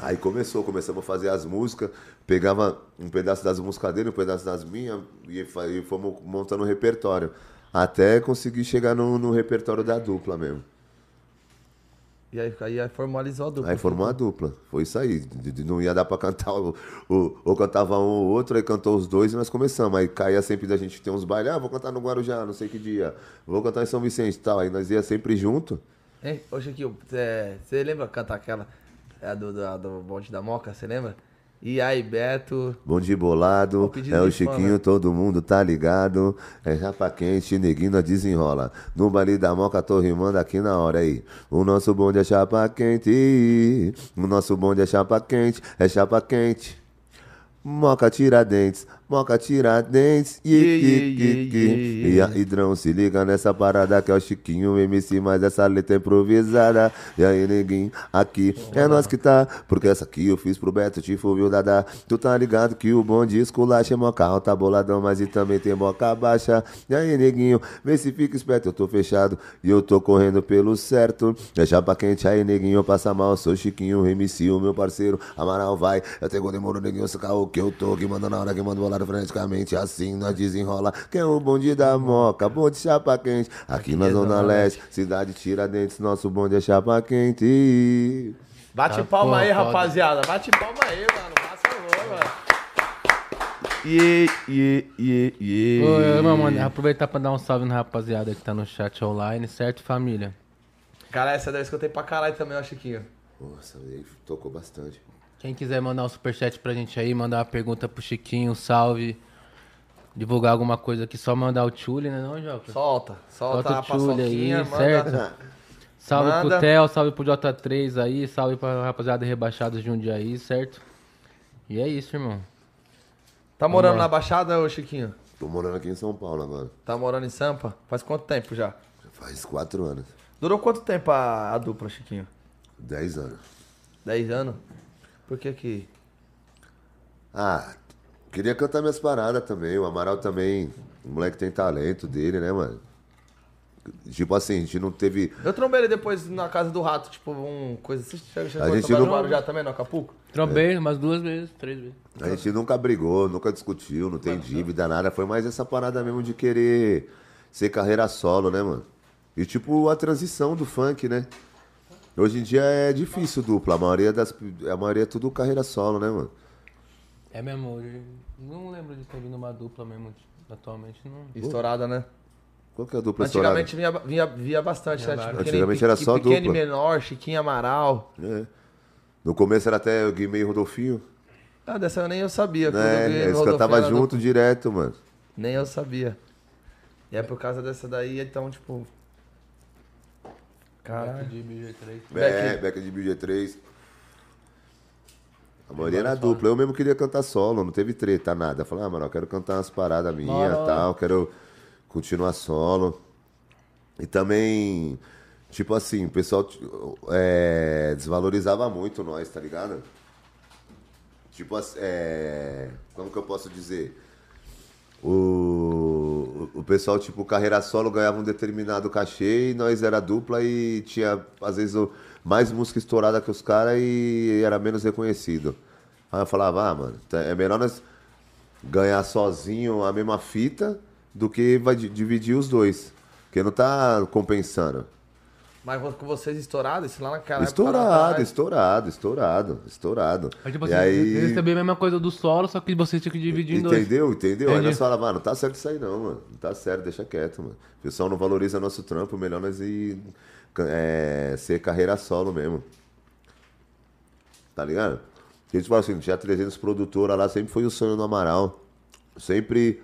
Aí começou, começamos a fazer as músicas. Pegava um pedaço das músicas dele, um pedaço das minhas. E fomos montando um repertório. até conseguir chegar no, no repertório da dupla mesmo. E aí, aí formalizou a dupla. Aí formou a dupla. Foi isso aí. De, de, não ia dar pra cantar, o, o, ou cantava um ou outro, aí cantou os dois e nós começamos. Aí caía sempre da gente ter uns bailes, ah, vou cantar no Guarujá, não sei que dia, vou cantar em São Vicente e tal. Aí nós ia sempre junto. Hein, ô Chiquinho, você lembra cantar aquela é, do, do, do bonde da Moóca, você lembra? E aí, Beto? Bom dia, bolado. É o Chiquinho, todo mundo tá ligado. É chapa quente, neguinho da desenrola. No baile da Moóca, tô rimando aqui na hora aí. O nosso bonde é chapa quente. O nosso bonde é chapa quente. É chapa quente. Moóca Tiradentes, Moóca Tiradentes, yeah, yeah, yeah, yeah, yeah. E Hidrão, se liga nessa parada que é o Chiquinho M C, mas essa letra é improvisada. E aí, neguinho, aqui oh, é nós que tá, porque essa aqui eu fiz pro Beto, Tifo, viu, Dadá. Tu tá ligado que o bonde esculacha é Moóca alta, boladão, mas e também tem Moóca baixa. E aí, neguinho, vê se fica esperto, eu tô fechado e eu tô correndo pelo certo. É chapa quente, aí, neguinho, passa mal, sou Chiquinho M C, o meu parceiro, Amaral vai. Eu tenho demoro, neguinho, sacaô. Que eu tô, que manda na hora, que manda bolado freneticamente, assim nós desenrola. Que é o bonde da Moóca, bonde chapa quente. Aqui, Aqui na é Zona Leste, Leste, cidade Tiradentes, nosso bonde é chapa quente. Bate ah, palma porra, aí, foda. Rapaziada. Bate palma aí, mano. Faz favor, mano. E, e, e, e. Oi, meu mano, aproveitar pra dar um salve na rapaziada que tá no chat online, certo, família? Cara, essa daí eu escutei pra caralho também, ó, Chiquinho. Nossa, ele tocou bastante. Quem quiser mandar um superchat pra gente aí, mandar uma pergunta pro Chiquinho, salve, divulgar alguma coisa aqui, só mandar o tchule, né não, Joca? Solta, solta, solta o tchule aí, manda, certo? Salve manda. Pro Theo, salve pro J três aí, salve pra rapaziada rebaixada de um dia aí, certo? E é isso, irmão. Tá morando na Baixada, ô Chiquinho? Tô morando aqui em São Paulo agora. Tá morando em Sampa? Faz quanto tempo já? Faz quatro anos. Durou quanto tempo a, a dupla, Chiquinho? Dez anos. Dez anos? Por que que... Ah, queria cantar minhas paradas também. O Amaral também, o moleque tem talento dele, né, mano? Tipo assim, a gente não teve... Eu trombei ele depois na casa do rato, tipo, um coisa assim. A, a gente não... no Guarujá também, no Acapulco? Trombei é. umas duas vezes, três vezes. A gente nunca brigou, nunca discutiu, não tem mano, dívida, não. nada. Foi mais essa parada mesmo de querer ser carreira solo, né, mano? E tipo, a transição do funk, né? Hoje em dia é difícil dupla, a maioria, das, a maioria é tudo carreira solo, né, mano? É mesmo, eu não lembro de ter vindo uma dupla mesmo, atualmente não... Estourada, né? Qual que é a dupla antigamente estourada? Antigamente vinha, vinha, vinha bastante, vinha né? Tipo, antigamente pequeno, era só pequeno dupla. Pequeno Menor, Chiquinho Amaral... É. No começo era até o Guimê e Rodolfinho. Ah, dessa eu nem eu sabia. É, né? Eles cantavam junto do... direto, mano. Nem eu sabia. E é por causa dessa daí, então, tipo... Beca de B G três. É, Beca de B G três. A maioria era dupla. Eu mesmo queria cantar solo, não teve treta, nada. Eu falei, ah, mano, eu quero cantar umas paradas minhas e tal, quero continuar solo. E também, tipo assim, o pessoal é, desvalorizava muito nós, tá ligado? Tipo assim, é, como que eu posso dizer? O, o pessoal, tipo, carreira solo ganhava um determinado cachê e nós era dupla e tinha, às vezes, mais música estourada que os caras e era menos reconhecido. Aí eu falava, ah, mano, é melhor nós ganhar sozinho a mesma fita do que vai dividir os dois, porque não tá compensando. Mas com vocês estourados, isso lá naquela estourado, época... Estourado, estourado, estourado, estourado. Tipo, e assim, aí... Eles também a mesma coisa do solo, só que vocês tinham que dividir em dois. Entendeu, entendeu? Entendi. Aí nós falamos, mano, não tá certo isso aí não, mano. Não tá certo, deixa quieto, mano. O pessoal não valoriza nosso trampo, melhor nós ir é, ser carreira solo mesmo. Tá ligado? A gente fala assim, tinha trezentos produtora lá, sempre foi o sonho do Amaral. Sempre...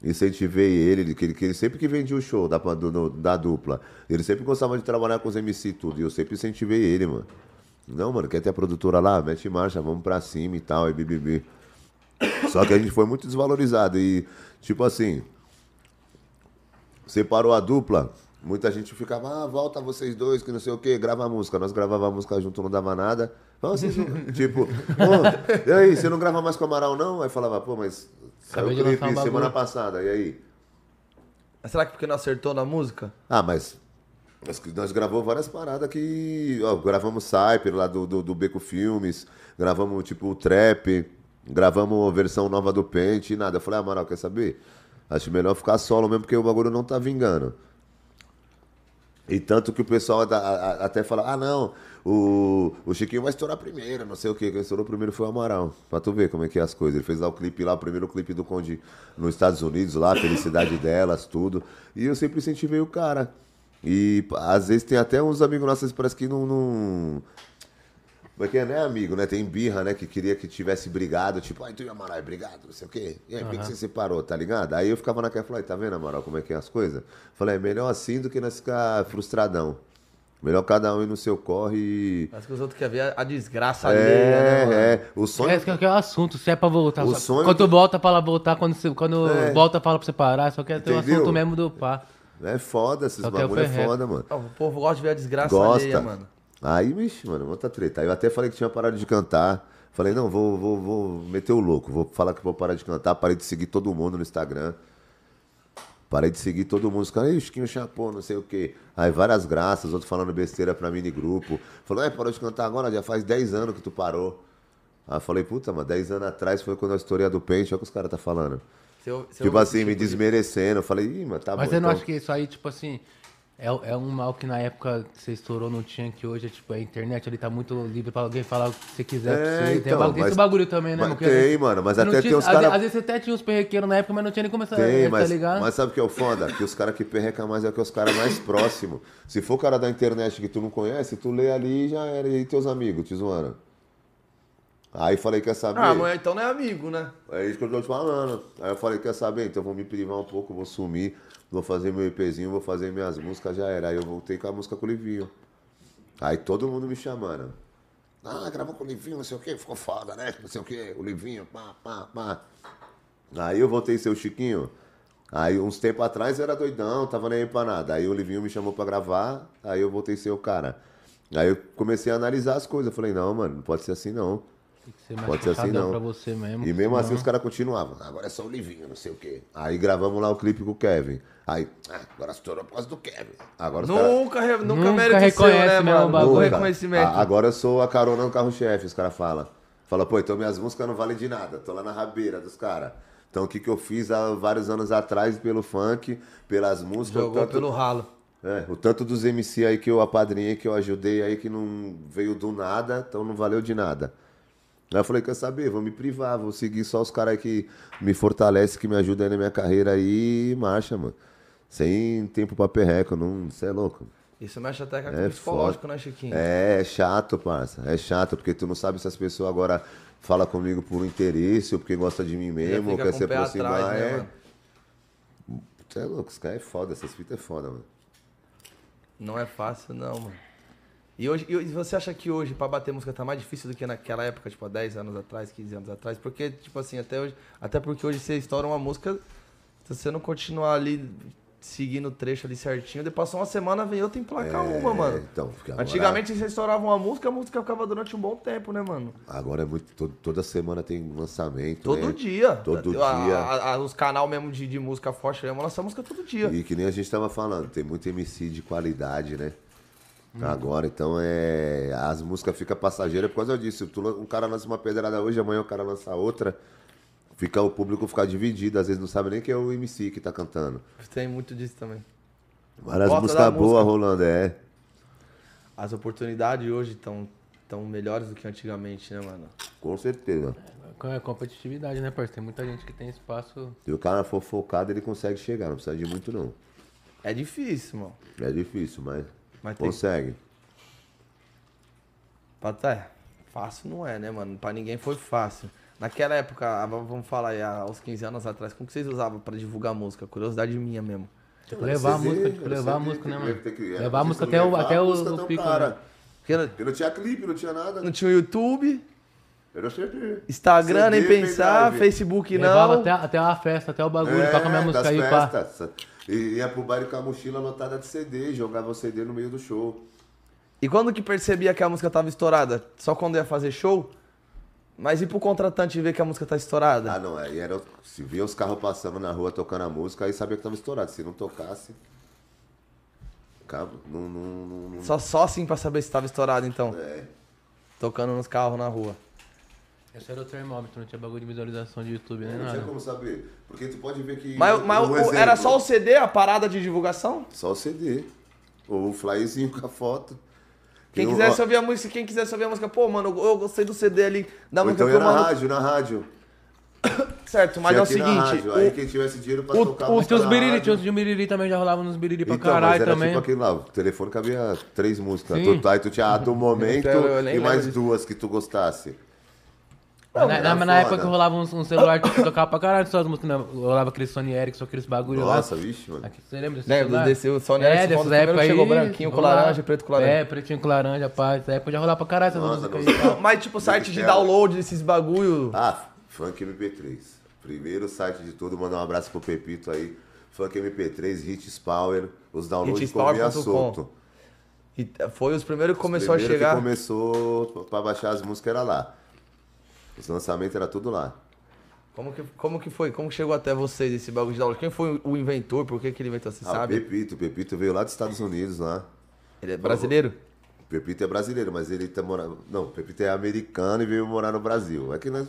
incentivei ele, que ele, que ele sempre que vendia o show da, do, da dupla, ele sempre gostava de trabalhar com os M C e tudo, e eu sempre incentivei ele, mano. Não, mano, quer ter a produtora lá? Mete marcha, vamos pra cima e tal, e bibibi. Só que a gente foi muito desvalorizado e, tipo assim, separou a dupla, muita gente ficava, ah, volta vocês dois, que não sei o que, grava a música. Nós gravávamos a música junto, não dava nada. Não, vocês não... tipo, oh, e aí, você não grava mais com o Amaral, não? Aí falava, pô, mas... Saiu o clipe semana bagulho. passada, e aí? Será que porque não acertou na música? Ah, mas nós, nós gravamos várias paradas que... Ó, gravamos Cyper lá do, do, do Beco Filmes, gravamos tipo o Trap, gravamos a versão nova do Pente e nada. Eu falei, ah, Amaral, quer saber? Acho melhor ficar solo mesmo, porque o bagulho não tá vingando. E tanto que o pessoal até fala, ah não, o, o Chiquinho vai estourar primeiro, não sei o que, quem estourou primeiro foi o Amaral, pra tu ver como é que é as coisas. Ele fez lá o clipe lá, o primeiro clipe do Conde nos Estados Unidos lá, Felicidade Delas, tudo. E eu sempre incentivei o cara. E às vezes tem até uns amigos nossos, parece que não... não... Porque não é amigo, né? Tem birra, né? Que queria que tivesse brigado. Tipo, ai, tu e Amaral é brigado, não sei o quê. E aí, por uhum. que você separou, tá ligado? Aí eu ficava naquela, falei, tá vendo, Amaral, como é que é as coisas? Falei, é melhor assim do que nós ficar frustradão. Melhor cada um ir no seu corre e... Mas que os outros querem ver a desgraça dele, é, né, é, o sonho... Esse que é o assunto, se é pra voltar. O sonho quando que... volta, fala voltar. Quando, se... quando é. volta, fala pra separar. Só quer ter um assunto mesmo do pá. É foda, esses bagulho é foda, mano. O povo gosta de ver a desgraça gosta. Alheia, mano. Aí, vixe, mano, muita treta. Eu até falei que tinha parado de cantar. Falei, não, vou, vou, vou meter o louco. Vou falar que vou parar de cantar. Parei de seguir todo mundo no Instagram. Parei de seguir todo mundo. Os caras, ei, Chiquinho Chapô, não sei o quê. Aí várias graças, outro falando besteira pra mini grupo. Falou, é, parou de cantar agora? Já faz dez anos que tu parou. Aí eu falei, puta, mano, dez anos atrás foi quando eu estourei a do pente. Olha o que os caras tá falando. Se eu, se tipo eu... assim, me desmerecendo. Eu falei, ih, mano, tá bom. Mas você não acha que isso aí, tipo assim... É, é um mal que na época você estourou, não tinha, que hoje é tipo, a internet ali tá muito livre pra alguém falar o que você quiser. É, você. Então, tem bagulho, mas, esse bagulho também, né? Mas, tem, gente, mano, mas até tinha, tem os caras... Às vezes você até tinha uns perrequeiros na época, mas não tinha nem começado a ver, tá ligado? Mas sabe o que é o foda? Que os caras que perrecam mais é que os caras mais próximos. Se for o cara da internet que tu não conhece, tu lê ali e já era, e teus amigos te zoando. Aí falei, quer saber? Ah, mas então não é amigo, né? É isso que eu tô te falando. Aí eu falei, quer saber? Então eu vou me privar um pouco, vou sumir, vou fazer meu EPzinho, vou fazer minhas músicas, já era. Aí eu voltei com a música com o Livinho. Aí todo mundo me chamando. Ah, gravou com o Livinho, não sei o quê, ficou foda, né? Não sei o quê, o Livinho, pá, pá, pá. Aí eu voltei a ser o Chiquinho. Aí uns tempos atrás eu era doidão, tava nem aí pra nada. Aí o Livinho me chamou pra gravar, aí eu voltei a ser o cara. Aí eu comecei a analisar as coisas. Eu falei, não, mano, não pode ser assim não. Ser Pode ser assim não. Pra você mesmo, e mesmo não. assim os caras continuavam. Agora é só o Livinho, não sei o quê. Aí gravamos lá o clipe com o Kevin. Aí, ah, agora estourou por causa do Kevin. Agora os nunca, cara... re... nunca, nunca mérito reconhece, seu, né, mano? Bagulho, reconhecimento. Ah, agora eu sou a carona no carro-chefe, os caras falam. Fala, pô, então minhas músicas não valem de nada. Tô lá na rabeira dos caras. Então o que, que eu fiz há vários anos atrás pelo funk, pelas músicas... Jogou tanto... pelo ralo. É, o tanto dos M C aí que eu apadrinhei, que eu ajudei aí, que não veio do nada, então não valeu de nada. Aí eu falei, quer saber, vou me privar, vou seguir só os caras que me fortalecem, que me ajudam aí na minha carreira aí, e marcha, mano. Sem tempo pra perreco, não, cê é louco. Isso mexe até com o psicológico, né, Chiquinho? É, é chato, parça, é chato, porque tu não sabe se as pessoas agora falam comigo por interesse, ou porque gosta de mim mesmo, ou quer se aproximar, atrás, né, é... Mano? Cê é louco, os caras é foda, essas fitas é foda, mano. Não é fácil não, mano. E hoje, e você acha que hoje, pra bater música, tá mais difícil do que naquela época, tipo, há dez anos atrás, quinze anos atrás? Porque, tipo assim, até hoje, até porque hoje você estoura uma música, se você não continuar ali, seguindo o trecho ali certinho, depois passou uma semana, vem outra emplacar é, uma, mano. Então, agora... Antigamente, você estourava uma música, a música ficava durante um bom tempo, né, mano? Agora é muito, todo, toda semana tem lançamento, todo né? dia. Todo a, dia. A, a, os canal mesmo de, de música forte, né? Lança música todo dia. E que nem a gente tava falando, tem muito M C de qualidade, né? Agora, então, é... as músicas ficam passageiras por causa disso. Tu, um cara lança uma pedrada hoje, amanhã o cara lança outra. Fica, o público fica dividido. Às vezes não sabe nem que é o M C que tá cantando. Tem muito disso também. Várias músicas boas rolando, é. As oportunidades hoje estão tão melhores do que antigamente, né, mano? Com certeza. É competitividade, né, parceiro? Tem muita gente que tem espaço... Se o cara for focado, ele consegue chegar. Não precisa de muito, não. É difícil, mano. É difícil, mas... Mas consegue. Até, fácil não é, né, mano? Pra ninguém foi fácil. Naquela época, vamos falar aí, aos quinze anos atrás, como que vocês usavam pra divulgar música? Curiosidade minha mesmo. Tipo, levar a música, tipo, levar a música, né, mano? Levar a música até o, até o pico, né? Porque não tinha clipe, não tinha nada. Não tinha o YouTube. Instagram, nem pensar, Facebook não. Levava até, até a festa, até o bagulho, é, pra comer a música aí, pá. E ia pro baile com a mochila lotada de C D, jogava o C D no meio do show. E quando que percebia que a música tava estourada? Só quando ia fazer show? Mas e pro contratante ver que a música tá estourada? Ah, não, aí era, se via os carros passando na rua tocando a música, aí sabia que tava estourado. Se não tocasse... Não, não, não, não... Só, só assim pra saber se tava estourado, então? É. Tocando nos carros na rua. Esse era o termômetro, não tinha bagulho de visualização de YouTube, né? Não, não tinha como saber. Porque tu pode ver que... Mas, mas exemplo, era só o C D, a parada de divulgação? Só o C D. Ou o flyzinho com a foto. Quem eu... quisesse ouvir a música, quem quisesse ouvir a música, pô, mano, eu gostei do C D ali. Da música então ia na rádio, na rádio. Certo, mas é o seguinte... Rádio, o... Aí quem tivesse dinheiro pra o, tocar... Os teus biriri, tinha os de biriri também, já rolava nos biriri pra então, caralho também. Tipo aquele lá, o telefone cabia três músicas. Tu, aí tu tinha a do momento eu e mais disso. duas que tu gostasse. Não, na, na, na época que rolava um, um celular que tocava pra caralho, só as músicas, né? Rolava aquele Sony Ericsson, aqueles bagulho lá. Nossa, vixe, mano. Aqui, você lembra desse celular? Desse, o Sony Ericsson, é, dessas épocas aí. Chegou branquinho com laranja, preto com laranja. É, pretinho com laranja, pá. Essa época já rolava pra caralho essas Nossa, músicas aí. Mas tipo, site de download desses bagulho... Ah, Funk M P três. Primeiro site de tudo, mandar um abraço pro Pepito aí. Funk M P três, Hits Power, os downloads comiam solto. E foi os primeiros que começou a chegar. Que começou pra baixar as músicas era lá. Os lançamentos era tudo lá. Como que, como que foi? Como chegou até vocês esse bagulho de download? Quem foi o inventor? Por que, que ele inventou? Você ah, sabe? O Pepito. O Pepito veio lá dos Estados Unidos, lá. Ele é brasileiro? O Pepito é brasileiro, mas ele tá morando... Não, o Pepito é americano e veio morar no Brasil. É que nós...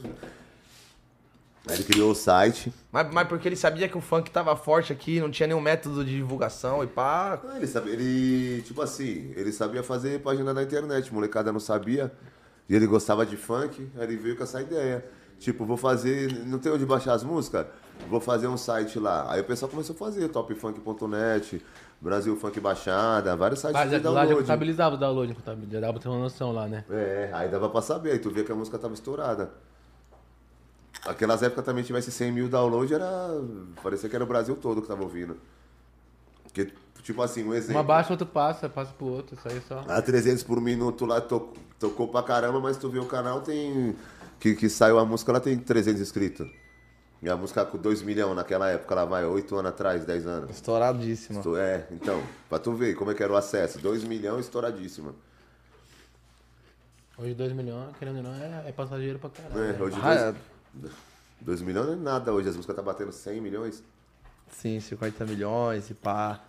Aí ele criou o site. Mas, mas porque ele sabia que o funk tava forte aqui, não tinha nenhum método de divulgação e pá... Não, ele sabia... Ele... Tipo assim, ele sabia fazer página na internet. Molecada não sabia... E ele gostava de funk, aí ele veio com essa ideia. Tipo, vou fazer... Não tem onde baixar as músicas? Vou fazer um site lá. Aí o pessoal começou a fazer top funk ponto net, Brasil Funk Baixada, vários sites Mas, de download. Mas lá já contabilizava o download, já dava pra ter uma noção lá, né? É, aí dava pra saber. Aí tu via que a música tava estourada. Aquelas épocas também tivesse cem mil downloads, era... Parecia que era o Brasil todo que tava ouvindo. Porque, tipo assim, um exemplo... Uma baixa, outro passa, passa pro outro, isso aí só... A trezentos por minuto lá tocou, tocou pra caramba, mas tu vê o canal tem... Que, que saiu a música, ela tem trezentos inscritos. E a música com dois milhões naquela época, ela vai oito anos atrás, dez anos. Estouradíssima. Estou, é, então, pra tu ver como é que era o acesso. dois milhões, estouradíssima. Hoje dois milhões, querendo ou não, é, é passageiro pra caramba. É, hoje ah, dois milhões não é nada hoje, as músicas tá batendo cem milhões. Sim, cinquenta milhões e pá.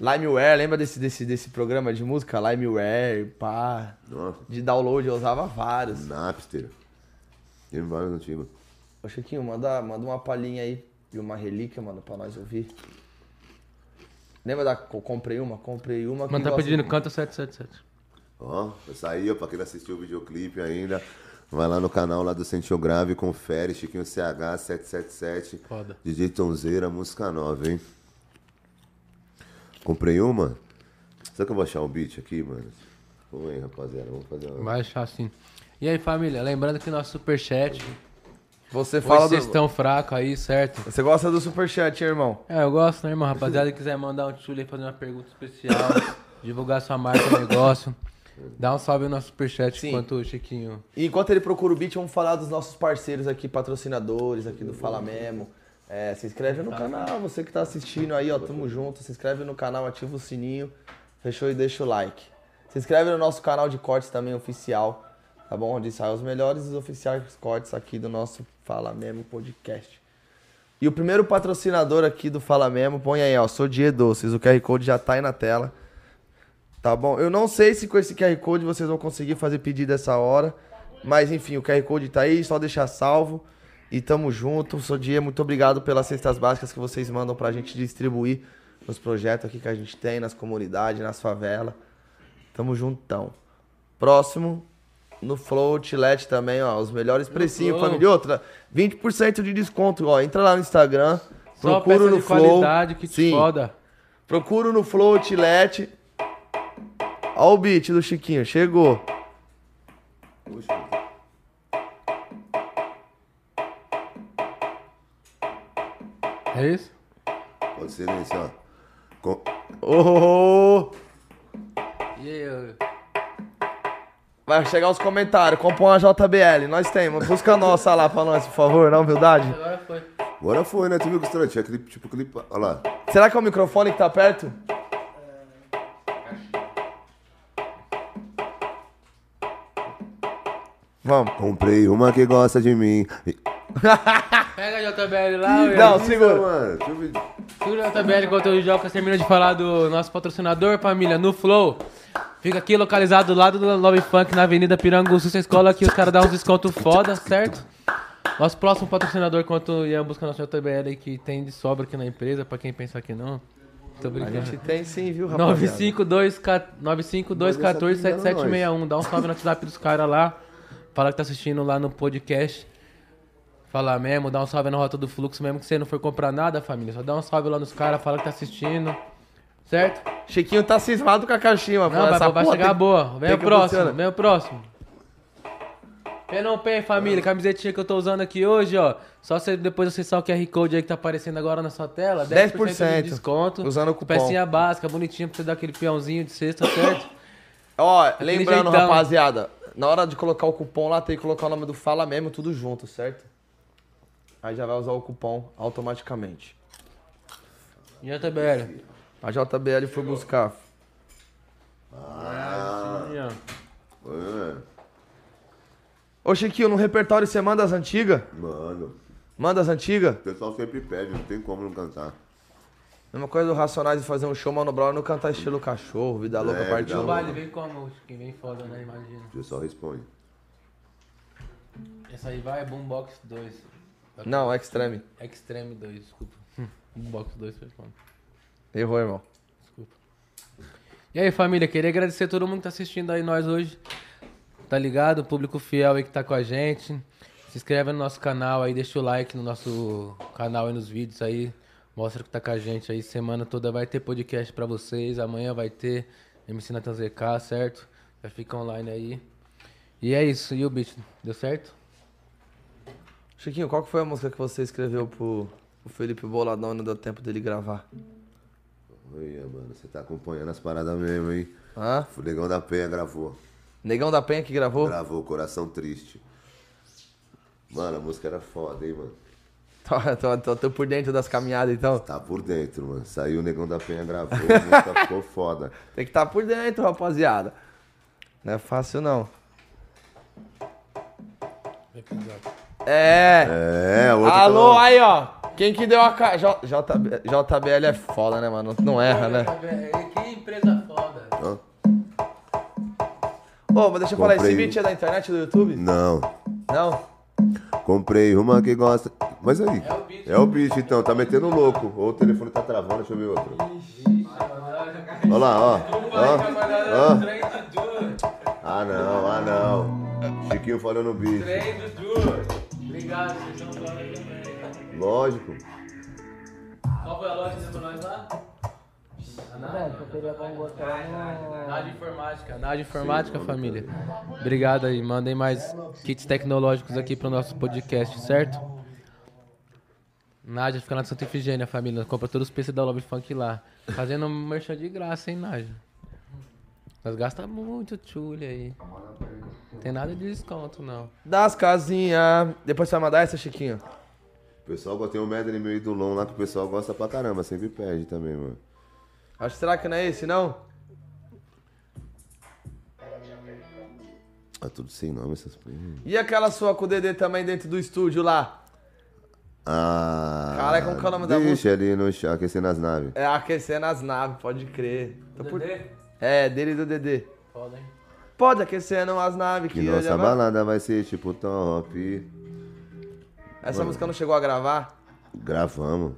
Limeware, lembra desse, desse, desse programa de música? Limeware, pá. Nossa. De download, eu usava vários. Napster. Tem vários antigos. Ô Chiquinho, manda, manda uma palhinha aí de uma relíquia, mano, pra nós ouvir. Lembra da... Comprei uma, comprei uma. Mano, tá pedindo, de... canta sete sete sete. Ó, essa aí, ó, pra quem não assistiu o videoclipe ainda... Vai lá no canal lá do Sentiu Grave, confere, Chiquinho C H, sete sete sete, foda. D J Tonzeira, música nova, hein? Comprei uma? Será que eu vou achar um beat aqui, mano? Vamos aí, rapaziada, vamos fazer uma... Vai achar sim. E aí, família, lembrando que nosso superchat... Você fala vocês do... estão fracos aí, certo? Você gosta do superchat, irmão? É, eu gosto, né, irmão? Rapaziada, se quiser mandar um tchule aí, fazer uma pergunta especial, divulgar sua marca, negócio... Dá um salve no nosso superchat. Sim. Enquanto o Chiquinho... E enquanto ele procura o beat, vamos falar dos nossos parceiros aqui, patrocinadores aqui do Fala Memo. É, se inscreve no canal, você que tá assistindo aí, ó, tamo junto. Se inscreve no canal, ativa o sininho, fechou e deixa o like. Se inscreve no nosso canal de cortes também oficial, tá bom? Onde saem os melhores e oficiais cortes aqui do nosso Fala Memo podcast. E o primeiro patrocinador aqui do Fala Memo, põe aí, ó, sou de Edoce, o Q R Code já tá aí na tela. Tá bom? Eu não sei se com esse Q R Code vocês vão conseguir fazer pedido essa hora. Mas enfim, o Q R Code tá aí, só deixar salvo. E tamo junto. Sou Diego, muito obrigado pelas cestas básicas que vocês mandam pra gente distribuir nos projetos aqui que a gente tem, nas comunidades, nas favelas. Tamo juntão. Próximo, no Floatlet também, ó. Os melhores precinhos, família. Outra, vinte por cento de desconto, ó. Entra lá no Instagram. Só procura no Flow. Qualidade, que te foda. Procura no Floatlet. Olha o beat do Chiquinho, chegou. Puxa. É isso? Pode ser isso, ó. Com... Oh! Yeah. Vai chegar os comentários, compõe uma J B L, nós temos. Busca nossa lá pra nós, por favor, na humildade. Agora foi. Agora foi, né? Tu viu que estranho, tinha aquele tipo clipe, olha lá. Será que é o microfone que tá perto? Vamos. Comprei uma que gosta de mim. Pega a J B L lá, velho. Não, segura, mano. Segura a J B L enquanto o Jocas termina de falar do nosso patrocinador, família, no Flow. Fica aqui localizado do lado do Love Funk, na Avenida Piranguçu, essa escola aqui, os caras dão uns descontos foda, certo? Nosso próximo patrocinador, quanto ia buscar nosso T B L, que tem de sobra aqui na empresa, pra quem pensa que não. Tô brincando. A gente tem sim, viu, rapaziada? nove cinco dois um quatro sete sete seis um. Dá um salve no WhatsApp dos caras lá. Fala que tá assistindo lá no podcast. Fala mesmo, dá um salve na Rota do Fluxo mesmo, que você não foi comprar nada, família. Só dá um salve lá nos caras, fala que tá assistindo. Certo? Chiquinho tá cismado com a caixinha, mano. Não, essa vai, vai chegar tem... boa. Vem o próximo, vem o próximo. Penon Pen, família, camisetinha que eu tô usando aqui hoje, ó. Só você depois acessar o Q R Code aí que tá aparecendo agora na sua tela. dez por cento, dez por cento de desconto. Usando o cupom. Pecinha básica, bonitinha, pra você dar aquele peãozinho de cesta, certo? Ó, aquele lembrando, jeitão, rapaziada, na hora de colocar o cupom lá, tem que colocar o nome do Fala mesmo, tudo junto, certo? Aí já vai usar o cupom automaticamente. E a J B L? A J B L foi buscar. Ah, é. Ô, Chiquinho, no repertório você manda as antigas? Mano. Manda as antigas? O pessoal sempre pede, não tem como não cantar. Mesma coisa do Racionais de fazer um show, Mano Brown, não cantar estilo cachorro, vida louca, é, partiu. O baile vem como, Chiquinho, vem foda, né? Imagina. O pessoal responde. Essa aí vai é Boombox dois. Não, Extreme. Extreme dois, desculpa. Boombox dois foi foda. Errou, irmão. Desculpa. E aí, família, queria agradecer a todo mundo que tá assistindo aí nós hoje. Tá ligado? O público fiel aí que tá com a gente. Se inscreve no nosso canal aí, deixa o like no nosso canal e nos vídeos aí. Mostra que tá com a gente aí. Semana toda vai ter podcast pra vocês. Amanhã vai ter M C Natan Z K, certo? Já fica online aí. E é isso. E o beat? Deu certo? Chiquinho, qual que foi a música que você escreveu pro, pro Felipe Boladão e não deu tempo dele gravar? Oi, mano. Você tá acompanhando as paradas mesmo, hein? Hã? O Negão da Penha gravou. Negão da Penha que gravou? Gravou, Coração Triste. Mano, a música era foda, hein, mano? Tô, tô, tô, tô por dentro das caminhadas, então? Tá por dentro, mano. Saiu o Negão da Penha, gravou, a música ficou foda. Tem que tá por dentro, rapaziada. Não é fácil, não. É. É, outro. Alô, falou. Aí, ó. Quem que deu a ca... J... J... J B L é foda, né, mano? Não erra, né? Que empresa foda. Hã? Ô, oh, mas deixa eu Comprei... falar, esse beat é da internet, do YouTube? Não. Não? Comprei uma que gosta... Mas aí, é o beat, é o beat então, tá metendo louco. Ou o telefone tá travando, deixa eu ver outro. Olha lá, ó. ó, ó. Ah não, ah não. Chiquinho falando no beat. Obrigado, vocês estão falando também. Lógico. Qual foi a lógica pra nós lá? Nádia Informática, Nádia Informática, família. Obrigado aí, mandem mais kits tecnológicos aqui pro nosso podcast, certo? Nádia fica lá de Santa Efigênia, família. Compra todos os P C da Love Funk lá. Fazendo merchan de graça, hein, Nádia? Nós gasta muito tchule aí. Não tem nada de desconto, não. Das casinhas. Depois você vai mandar essa, Chiquinho? O pessoal tem um medley meio do Lom lá que o pessoal gosta pra caramba. Sempre pede também, mano. Acho que será que não é esse, não? Tá tudo sem nome essas coisas. E aquela sua com o Dedê também dentro do estúdio lá? Ah. Caraca, como que é o nome da música? Deixa ali no chão, aquecendo as naves. É, aquecendo as naves, pode crer. Tô por... É, dele e do Dedê. Pode, hein? Pode aquecer não, as naves que. E nossa balada vai... vai ser tipo top. Essa Mano. música não chegou a gravar? Gravamos.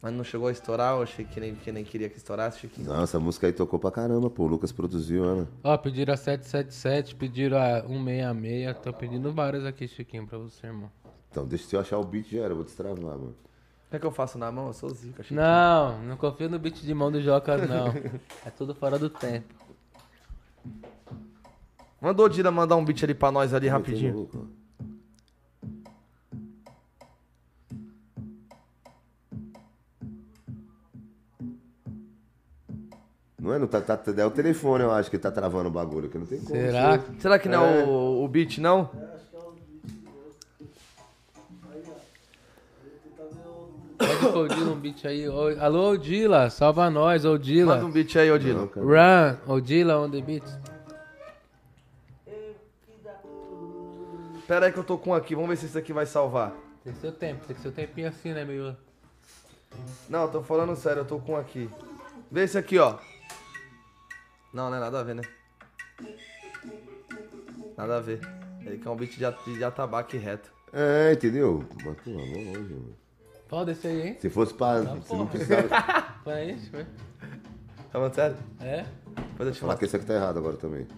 Mas não chegou a estourar, eu achei que nem, que nem queria que estourasse, Chiquinho. Não, essa música aí tocou pra caramba, pô. O Lucas produziu, né? Ó, pediram a sete sete sete, pediram a cento e sessenta e seis. Tô pedindo várias aqui, Chiquinho, pra você, irmão. Então, deixa eu achar o beat, já era, eu vou destravar, mano. O que é que eu faço na mão? Eu sou zica, Chiquinho. Não, não confio no beat de mão do Joca, não. É tudo fora do tempo. Mandou o Dira mandar um beat ali pra nós ali, eu rapidinho. Não é, não tá, tá, é o telefone, eu acho, que tá travando o bagulho, que não tem como. Será? Ser. Será que não é o, o beat, não? É, acho que é o beat. Pode Odila um beat aí. Alô, Odila, salva nós, Odila. Manda um beat aí, Odila. Run, Odila on the beat. Pera aí que eu tô com aqui, vamos ver se isso aqui vai salvar. Tem seu tempo, tem seu tempinho assim, né, meu? Não, eu tô falando sério, eu tô com aqui. Vê esse aqui, ó. Não, não é nada a ver, né? Nada a ver. Ele quer um beat de atabaque reto. É, entendeu? Mas tu não é longe, mano. Qual desse aí, hein? Se fosse pra... Não, se porra. Não precisava... Foi isso, foi? Tá falando sério? É. Depois eu te falar. Falar que esse aqui tá errado agora também.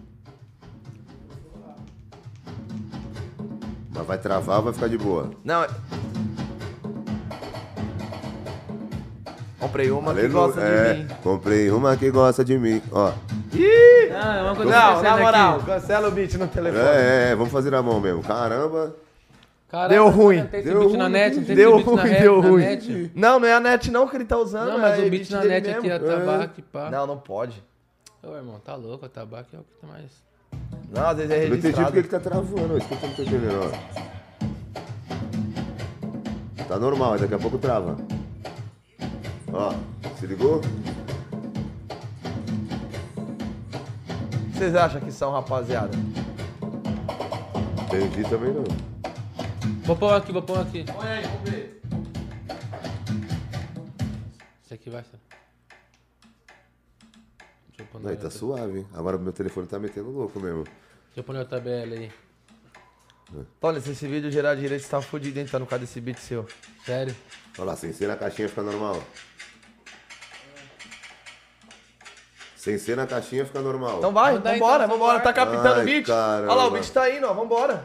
Mas vai travar ou vai ficar de boa? Não, comprei uma Alelu... que gosta é, de mim. Comprei uma que gosta de mim, ó. Ih! Não, é uma coisa não, que na moral, aqui. Cancela o beat no telefone. É, é, vamos fazer na mão mesmo. Caramba. Caramba, deu ruim. Tem deu ruim, na net, não tem deu beat ruim, na net, deu na ruim. Net. Não, não é a net não que ele tá usando. Não, mas é o beat na net mesmo. Aqui é tabaco e pá. Não, não pode. Ô, irmão, tá louco, a tabaco é o que tá mais... Não, às vezes é registrado. Não entendi porque ele tá travando, isso que eu não tô entendendo, ó. Tá normal, daqui a pouco trava. Ó, se ligou? O que vocês acham que são, rapaziada? Entendi também não. Vou pôr aqui, vou pôr aqui. Olha aí, vamos ver. Esse aqui vai ser. Deixa eu pôr aí, tá outra. Suave, hein? Agora o meu telefone tá metendo louco mesmo. Deixa eu pôr na tabela aí. É. Olha, se esse vídeo gerar direito, você tá fudido, hein? Tá no caso desse beat seu. Sério? Olha lá, sem ser na caixinha fica normal. Sem ser na caixinha fica normal. Então vai, vamos vambora, então, vambora. Tá captando ai, o beat? Caramba. Olha lá, o beat tá indo, ó, vambora.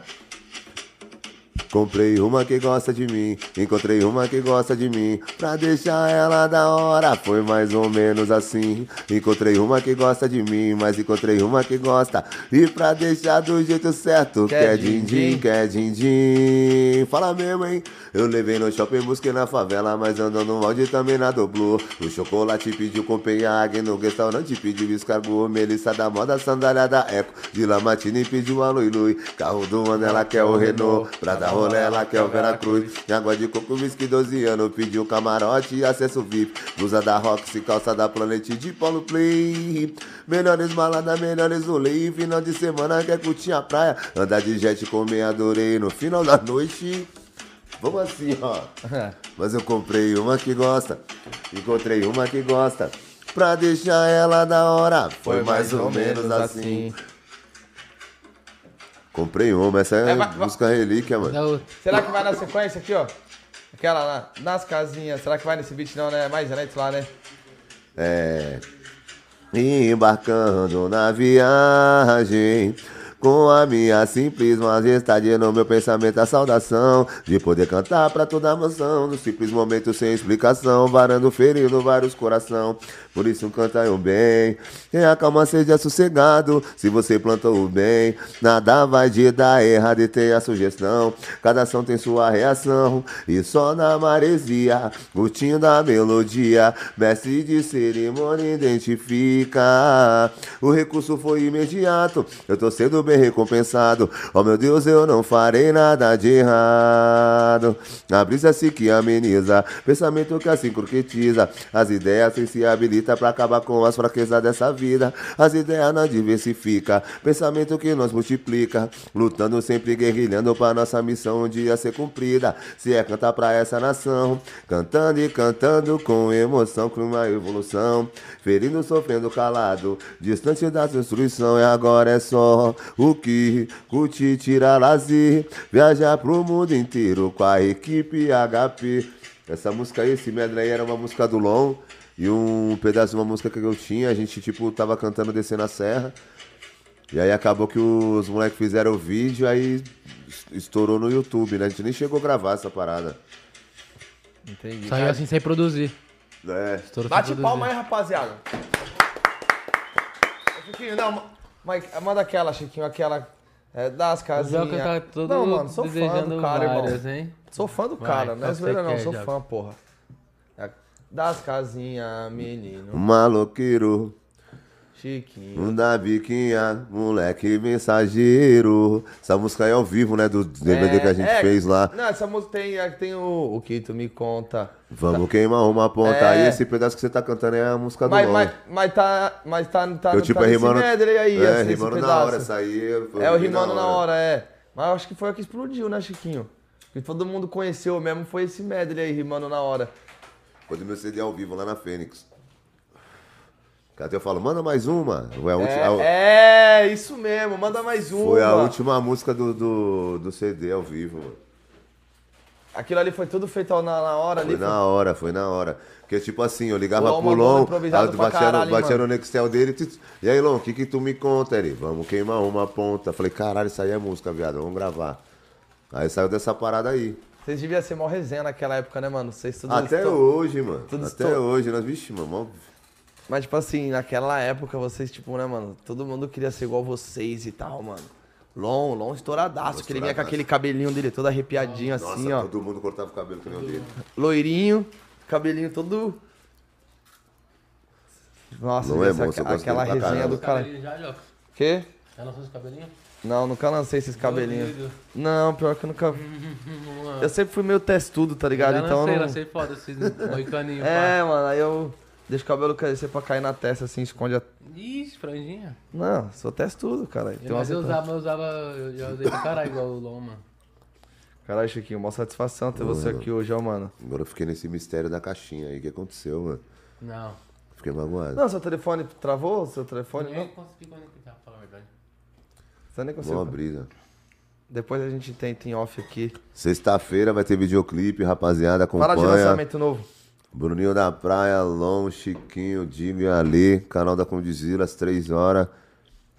Comprei uma que gosta de mim, encontrei uma que gosta de mim, pra deixar ela da hora, foi mais ou menos assim. Encontrei uma que gosta de mim, mas encontrei uma que gosta, e pra deixar do jeito certo, quer din-din, quer din-din, fala mesmo, hein? Eu levei no shopping, busquei na favela, mas andando no áudio também na Doblu. No chocolate pediu Copenhague, no restaurante pediu escargot, Melissa da moda, sandália da Eco, de Lamartine pediu a Lui-Lui, carro do ano ela quer o Renault, pra dar rolê. Ela quer o Veracruz, água de coco, whisky doze anos, pediu camarote e acesso V I P, blusa da Roxy, calça da Planet de Polo Play. Melhores malada, melhores rolê, final de semana quer curtir a praia, andar de jet, comer, adorei, no final da noite... Vamos assim, ó. Mas eu comprei uma que gosta, encontrei uma que gosta, pra deixar ela da hora, foi mais ou menos assim... Comprei uma, essa é, é vai, música vai. Relíquia, mano. Será que vai na sequência aqui, ó? Aquela lá, nas casinhas. Será que vai nesse beat não, né? Mais antes lá, né? É. Embarcando na viagem, com a minha simples majestade no meu pensamento a saudação, de poder cantar pra toda a mansão, no simples momento sem explicação, varando, ferindo vários coração. Por isso canta eu bem, tenha calma, seja sossegado, se você plantou o bem, nada vai de dar errado e tenha sugestão, cada ação tem sua reação, e só na maresia, curtindo a melodia, mestre de cerimônia identifica, o recurso foi imediato, eu tô sendo bem recompensado, oh meu Deus, eu não farei nada de errado, a brisa se que ameniza, pensamento que assim croquetiza, as ideias sem se habilita, pra acabar com as fraquezas dessa vida, as ideias não diversifica, pensamento que nos multiplica, lutando sempre, guerrilhando pra nossa missão um dia ser cumprida, se é cantar pra essa nação, cantando e cantando com emoção, com uma evolução, ferindo, sofrendo, calado, distante da destruição, e agora é só o que curtir, tirar lazer, viajar pro mundo inteiro com a equipe H P. Essa música aí, esse medley aí era uma música do Lom e um pedaço de uma música que eu tinha, a gente tipo tava cantando descendo a serra. E aí acabou que os moleques fizeram o vídeo, aí estourou no YouTube, né? A gente nem chegou a gravar essa parada. Entendi. Saiu assim sem produzir. É. Estourou. Bate sem palma produzir. Aí, rapaziada. Chiquinho, não, mas manda aquela, Chiquinho, aquela é, das casinhas. Tá todo não, mano, sou fã do cara, várias, irmão. Hein? Sou fã do vai, cara, não é zoeira não, sou já. Fã, porra. Das casinhas, menino. Maloqueiro. Chiquinho. Um da biquinha, moleque mensageiro. Essa música aí é ao vivo, né? Do D V D é, que a gente é, fez lá. Não, essa música tem, tem o, o que tu me conta. Vamos tá. Queimar uma ponta. É. Aí esse pedaço que você tá cantando é a música mas, do mas, mas tá, mas tá, tá, eu, tipo, tá é nesse rimando, medley aí. É, assim, rimando na hora, essa aí. É, o rimando na hora. na hora, é. Mas eu acho que foi a que explodiu, né, Chiquinho? Que todo mundo conheceu mesmo, foi esse medley aí, rimando na hora. Foi do meu C D ao vivo lá na Fênix. Até eu falo, manda mais uma. Foi a é, a... é, isso mesmo, manda mais uma. Foi a última música do, do, do C D ao vivo, mano. Aquilo ali foi tudo feito na, na hora ali? Foi na hora, foi na hora. Porque tipo assim, eu ligava Lom, pro Lom, batia no Nextel dele. Tch, e aí, Lom, o que que tu me conta? Ele, vamos queimar uma ponta. Falei, caralho, isso aí é música, viado, vamos gravar. Aí saiu dessa parada aí. Vocês deviam ser mó resenha naquela época, né, mano? Vocês tudo Até estou... hoje, mano. Tudo Até estou... hoje, nós, vixe, mano, mó... Mas, tipo assim, naquela época, vocês, tipo, né, mano? Todo mundo queria ser igual vocês e tal, mano. Lom, Lom estouradaço, que ele vinha com aquele cabelinho dele todo arrepiadinho, nossa, assim, ó. Todo mundo cortava o cabelo que nem o dele. Loirinho, cabelinho todo... Nossa, é essa, moço, aquela resenha do cara... Quê? Já lançou esse cabelinho? Não, nunca lancei esses cabelinhos. Doido. Não, pior que eu nunca... Eu sempre fui meio testudo, tá ligado? Já então lancei, eu não... lancei foda esses moicaninhos. É, pá, mano, aí eu... Deixa o cabelo crescer pra cair na testa, assim, esconde a... Ixi, franjinha. Não, sou testudo, caralho. Tem mas eu usava, eu usava, eu já usei pra caralho igual o Lom, mano. Caralho, Chiquinho, uma satisfação ter mano, você aqui hoje, ó, mano. Agora eu fiquei nesse mistério da caixinha aí, o que aconteceu, mano? Não. Fiquei magoado. Não, seu telefone travou? Seu telefone não? Eu não consegui conectar, pra falar a verdade. Você nem conseguiu. Uma brisa. Depois a gente tenta em off aqui. Sexta-feira vai ter videoclipe, rapaziada, acompanha. Fala de lançamento novo. Bruninho da Praia, Lom, Chiquinho, Jimmy, Ali, canal da Condizila, às três horas.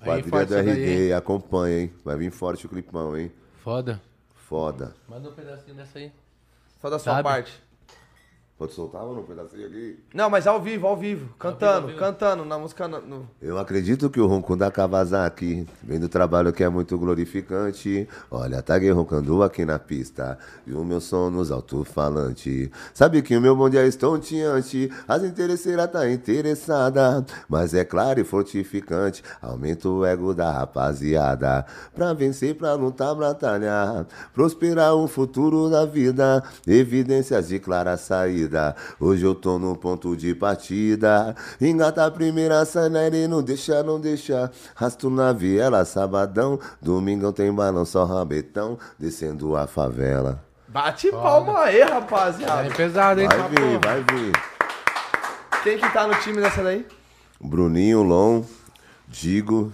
Quadrilha do R D, acompanha, hein? Vai vir forte o clipão, hein? Foda. Foda. Manda um pedacinho dessa aí. Só da sua parte. Pode soltar, mano, um pedacinho ali? Não, mas ao vivo, ao vivo. Cantando, ao vivo, ao vivo. Cantando, na música... No... Eu acredito que o ronco da Kawasaki vem do trabalho que é muito glorificante. Olha, taguei roncando aqui na pista e o meu som nos alto-falante. Sabe que o meu bonde é estonteante, as interesseiras tá interessada, mas é claro e fortificante, aumenta o ego da rapaziada. Pra vencer, pra lutar, batalhar, prosperar o futuro da vida, evidências de clara saída. Hoje eu tô no ponto de partida. Engata a primeira, sai na ele, não deixa, não deixa. Rasto na viela, sabadão. Domingão tem balão, só rabetão. Descendo a favela. Bate foda. Palma aí, rapaziada. É pesado, hein? Vai vir, vai vir. Quem que tá no time dessa daí? Bruninho, Lom, Digo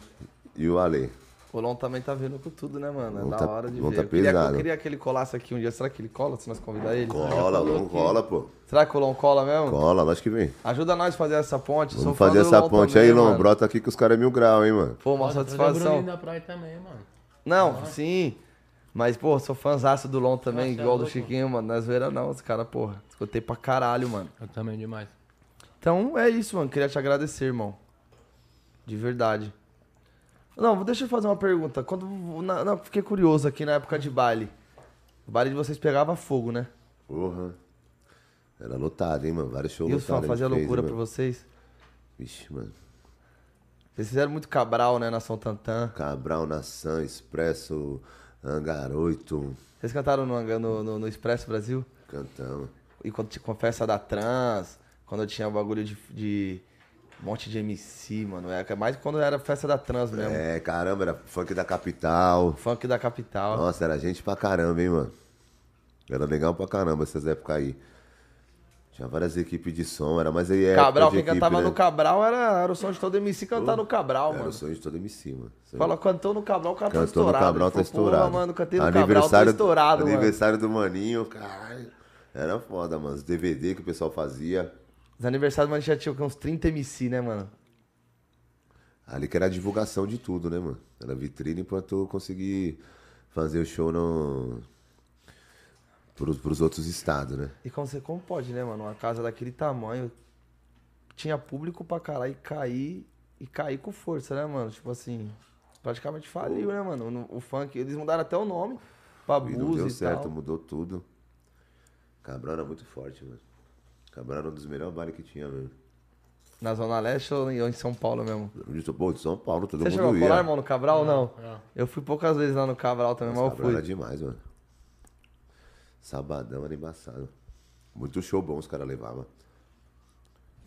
e o Ale. O Lom também tá vendo com tudo, né, mano? É Lom da tá, hora de Lom ver. Tá eu, queria, eu queria que ele colasse aqui um dia. Será que ele cola se nós convidar ele? Cola, o Lom cola, pô. Será que o Lom cola mesmo? Cola, lógico que vem. Ajuda nós a fazer essa ponte. Vamos fazer essa Lom ponte também, aí, Lom. Mano. Brota aqui que os caras é mil grau, hein, mano? Pô, uma nossa, satisfação. O Bruninho da Praia também, mano. Não, ah, sim. Mas, pô, sou fãzaço do Lom também, nossa, igual é do Chiquinho, mano. Nas zoeiras não, os caras, porra. Escutei pra caralho, mano. Eu também demais. Então, é isso, mano. Queria te agradecer, irmão. De verdade. Não, deixa eu fazer uma pergunta. Quando, na, na, fiquei curioso aqui na época de baile. O baile de vocês pegava fogo, né? Porra. Era lotado, hein, mano? Vários shows lotados. E o som fazia loucura fez, pra mano. Vocês? Vixe, mano. Vocês fizeram muito Cabral, né? Nação Tantã. Cabral, Nação, Expresso, Angaroito. Vocês cantaram no, no, no, no Expresso Brasil? Cantamos. E quando te confessa da trans, quando eu tinha o bagulho de... de... Um monte de M C, mano. É mais quando era festa da trans mesmo. É, caramba, era funk da capital. Funk da capital. Nossa, era gente pra caramba, hein, mano. Era legal pra caramba essas épocas aí. Tinha várias equipes de som, era mais aí. Cabral, quem equipe, cantava né? no Cabral era, era o som de todo M C cantar oh, no Cabral, era mano. Era o som de todo MC, mano. Fala, cantou no Cabral, o cara tá estourado. Cantou no Cabral, tá estourado. Pô, mano, cantei no Cabral, tá estourado, mano. Aniversário do Maninho, caralho. Era foda, mano. Os D V D que o pessoal fazia. Os aniversários, mas já tinha uns trinta M C, né, mano? Ali que era a divulgação de tudo, né, mano? Era vitrine enquanto eu consegui fazer o show no... pros, pros outros estados, né? E como, você, como pode, né, mano? Uma casa daquele tamanho, tinha público pra caralho e cair, e cair com força, né, mano? Tipo assim, praticamente faliu, né, mano? O funk, eles mudaram até o nome pra Buzz e não deu certo, tal. Mudou tudo. Cabral era muito forte, mano. Cabral era um dos melhores bares que tinha mesmo. Na Zona Leste ou em São Paulo mesmo? Pô, de São Paulo, todo Você mundo ia. Você chegou a colar, irmão, no Cabral ou não? não? Eu fui poucas vezes lá no Cabral também, mas, mas eu Cabral fui. Era demais, mano. Sabadão era embaçado. Muito show bom os caras levavam.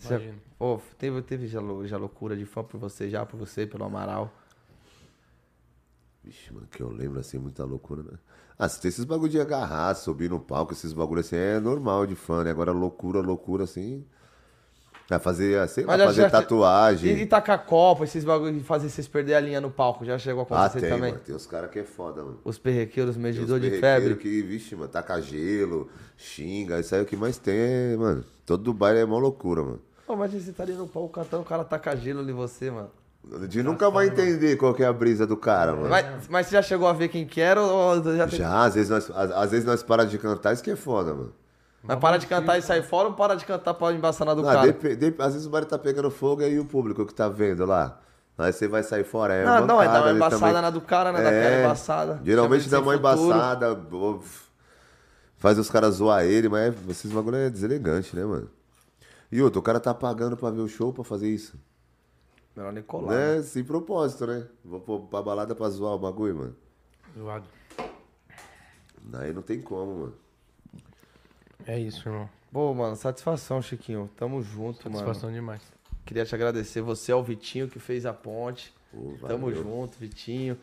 Já... Oh, teve teve já, já loucura de fã por você, já por você, pelo Amaral. Vixe, mano, que eu lembro assim, muita loucura, né? Ah, se tem esses bagulho de agarrar, subir no palco, esses bagulho assim, é normal de fã, né? Agora loucura, loucura assim. Vai fazer, sei lá, fazer já, tatuagem. E, e tacar copa, esses bagulho de fazer vocês perderem a linha no palco. Já chegou a acontecer ah, tem, também? Mano, tem os caras que é foda, mano. Os perrequeiros, medidor de febre. Os que, vixe, mano, taca gelo, xinga. Isso aí é o que mais tem, é, mano. Todo baile é mó loucura, mano. Pô, mas você tá ali no palco cantando, o cara taca gelo em você, mano. De nunca vai entender qual que é a brisa do cara, mano. Mas, mas você já chegou a ver quem que era? Ou já, tem... já às vezes nós, às, às vezes nós paramos de cantar, isso que é foda, mano. Mas para de cantar e sair fora ou para de cantar para embaçar na do não, cara? De, de, às vezes o baile tá pegando fogo e aí o público que tá vendo lá. Aí você vai sair fora. É não, não, cara, dá uma embaçada também... na do cara, né? Da é, cara embaçada. Geralmente dá uma embaçada, faz os caras zoar ele, mas esses bagulho é deselegante, né, mano? E outro, o cara tá pagando pra ver o show pra fazer isso. Melhor nem colar. É, né? Sem propósito, né? Vou pôr pra balada pra zoar o bagulho, mano. Zoado. Daí não tem como, mano. É isso, irmão. Pô, mano, satisfação, Chiquinho. Tamo junto, satisfação, mano. Satisfação demais. Queria te agradecer. Você é o Vitinho que fez a ponte. Pô, tamo junto, Vitinho.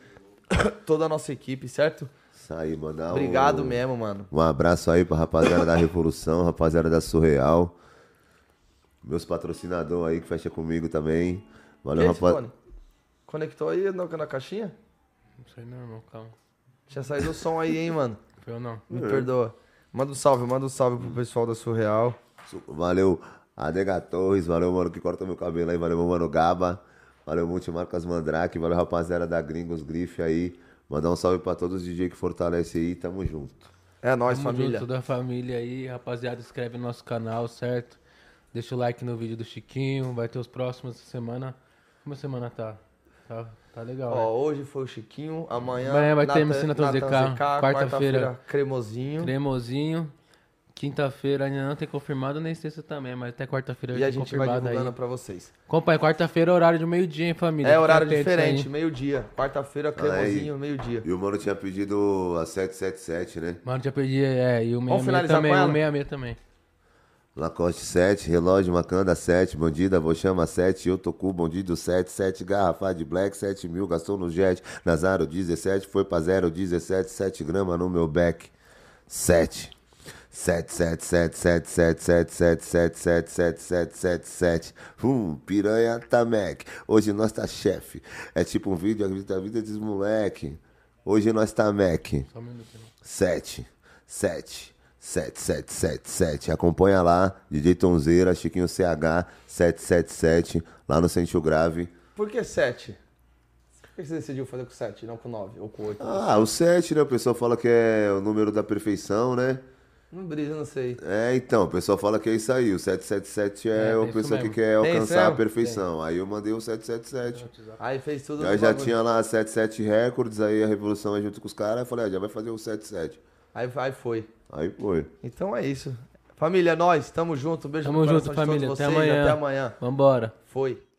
Toda a nossa equipe, certo? Isso aí, mandar um... Obrigado mesmo, mano. Um abraço aí pra rapaziada da Revolução, rapaziada da Surreal. Meus patrocinadores aí que fecha comigo também. Valeu, rapaz. Conectou aí na, na caixinha? Não sei não, irmão, calma. Tinha saído o som aí, hein, mano? Foi eu não. Me uhum. perdoa. Manda um salve, manda um salve pro pessoal da Surreal. Valeu, Adega Torres. Valeu, mano, que corta meu cabelo aí. Valeu, meu mano Gaba. Valeu, Multimarcas Mandrake. Valeu, rapaziada da Gringos Grife aí. Mandar um salve pra todos os D J que fortalece aí. Tamo junto. É nóis, Tamo família. Tamo junto da família aí. Rapaziada, inscreve no nosso canal, certo? Deixa o like no vídeo do Chiquinho. Vai ter os próximos essa semana. Como a semana tá? Tá, tá legal. Ó, né? Hoje foi o Chiquinho, amanhã... Amanhã vai ter M C Nação Z K, quarta-feira Cremosinho. Cremosinho. Quinta-feira ainda não tem confirmado, nem sexta também, mas até quarta-feira vai ter confirmado aí. E a gente vai divulgando aí pra vocês. Acompanha, quarta-feira é horário de meio-dia, hein, família? É horário diferente, meio-dia. Quarta-feira, Cremosinho, meio-dia. E o mano tinha pedido a sete sete sete, né? Mano tinha pedido, é, e o meia-meia também, o meia-meia também. Lacoste sete, relógio Macanda sete, bandida, Vochama sete, eu tocu, bandido sete, sete, garrafa de black, sete mil, gastou no jet, Nazaro dezessete, foi pra zero dezessete, sete grama no meu back, sete, sete, sete, sete, sete, sete, sete, sete, sete, sete, sete, sete, sete, sete, hum, piranha tá Mac, hoje nós tá chefe, é tipo um vídeo, a vida diz moleque, hoje nós tá Mac, sete, sete, sete sete sete sete, acompanha lá, D J Tonzeira, Chiquinho C H, sete sete sete, lá no Sentiu Grave. Por que sete? Por que você decidiu fazer com sete, não com nove ou com oito? Ah, o sete, né? O pessoal fala que é o número da perfeição, né? Não brisa, não sei. É, então, o pessoal fala que é isso aí, o sete sete sete é, é o pessoal que quer tem alcançar a perfeição. Tem. Aí eu mandei o sete sete sete. Aí fez tudo. Aí já bagulho. Tinha lá sete sete Records, aí a Revolução é junto com os caras, eu falei, ah, já vai fazer o sete sete. Aí, aí foi. Aí foi. Então é isso. Família, nós, tamo junto. Beijo no coração de todos vocês. Até amanhã. Até amanhã. Vambora. Foi.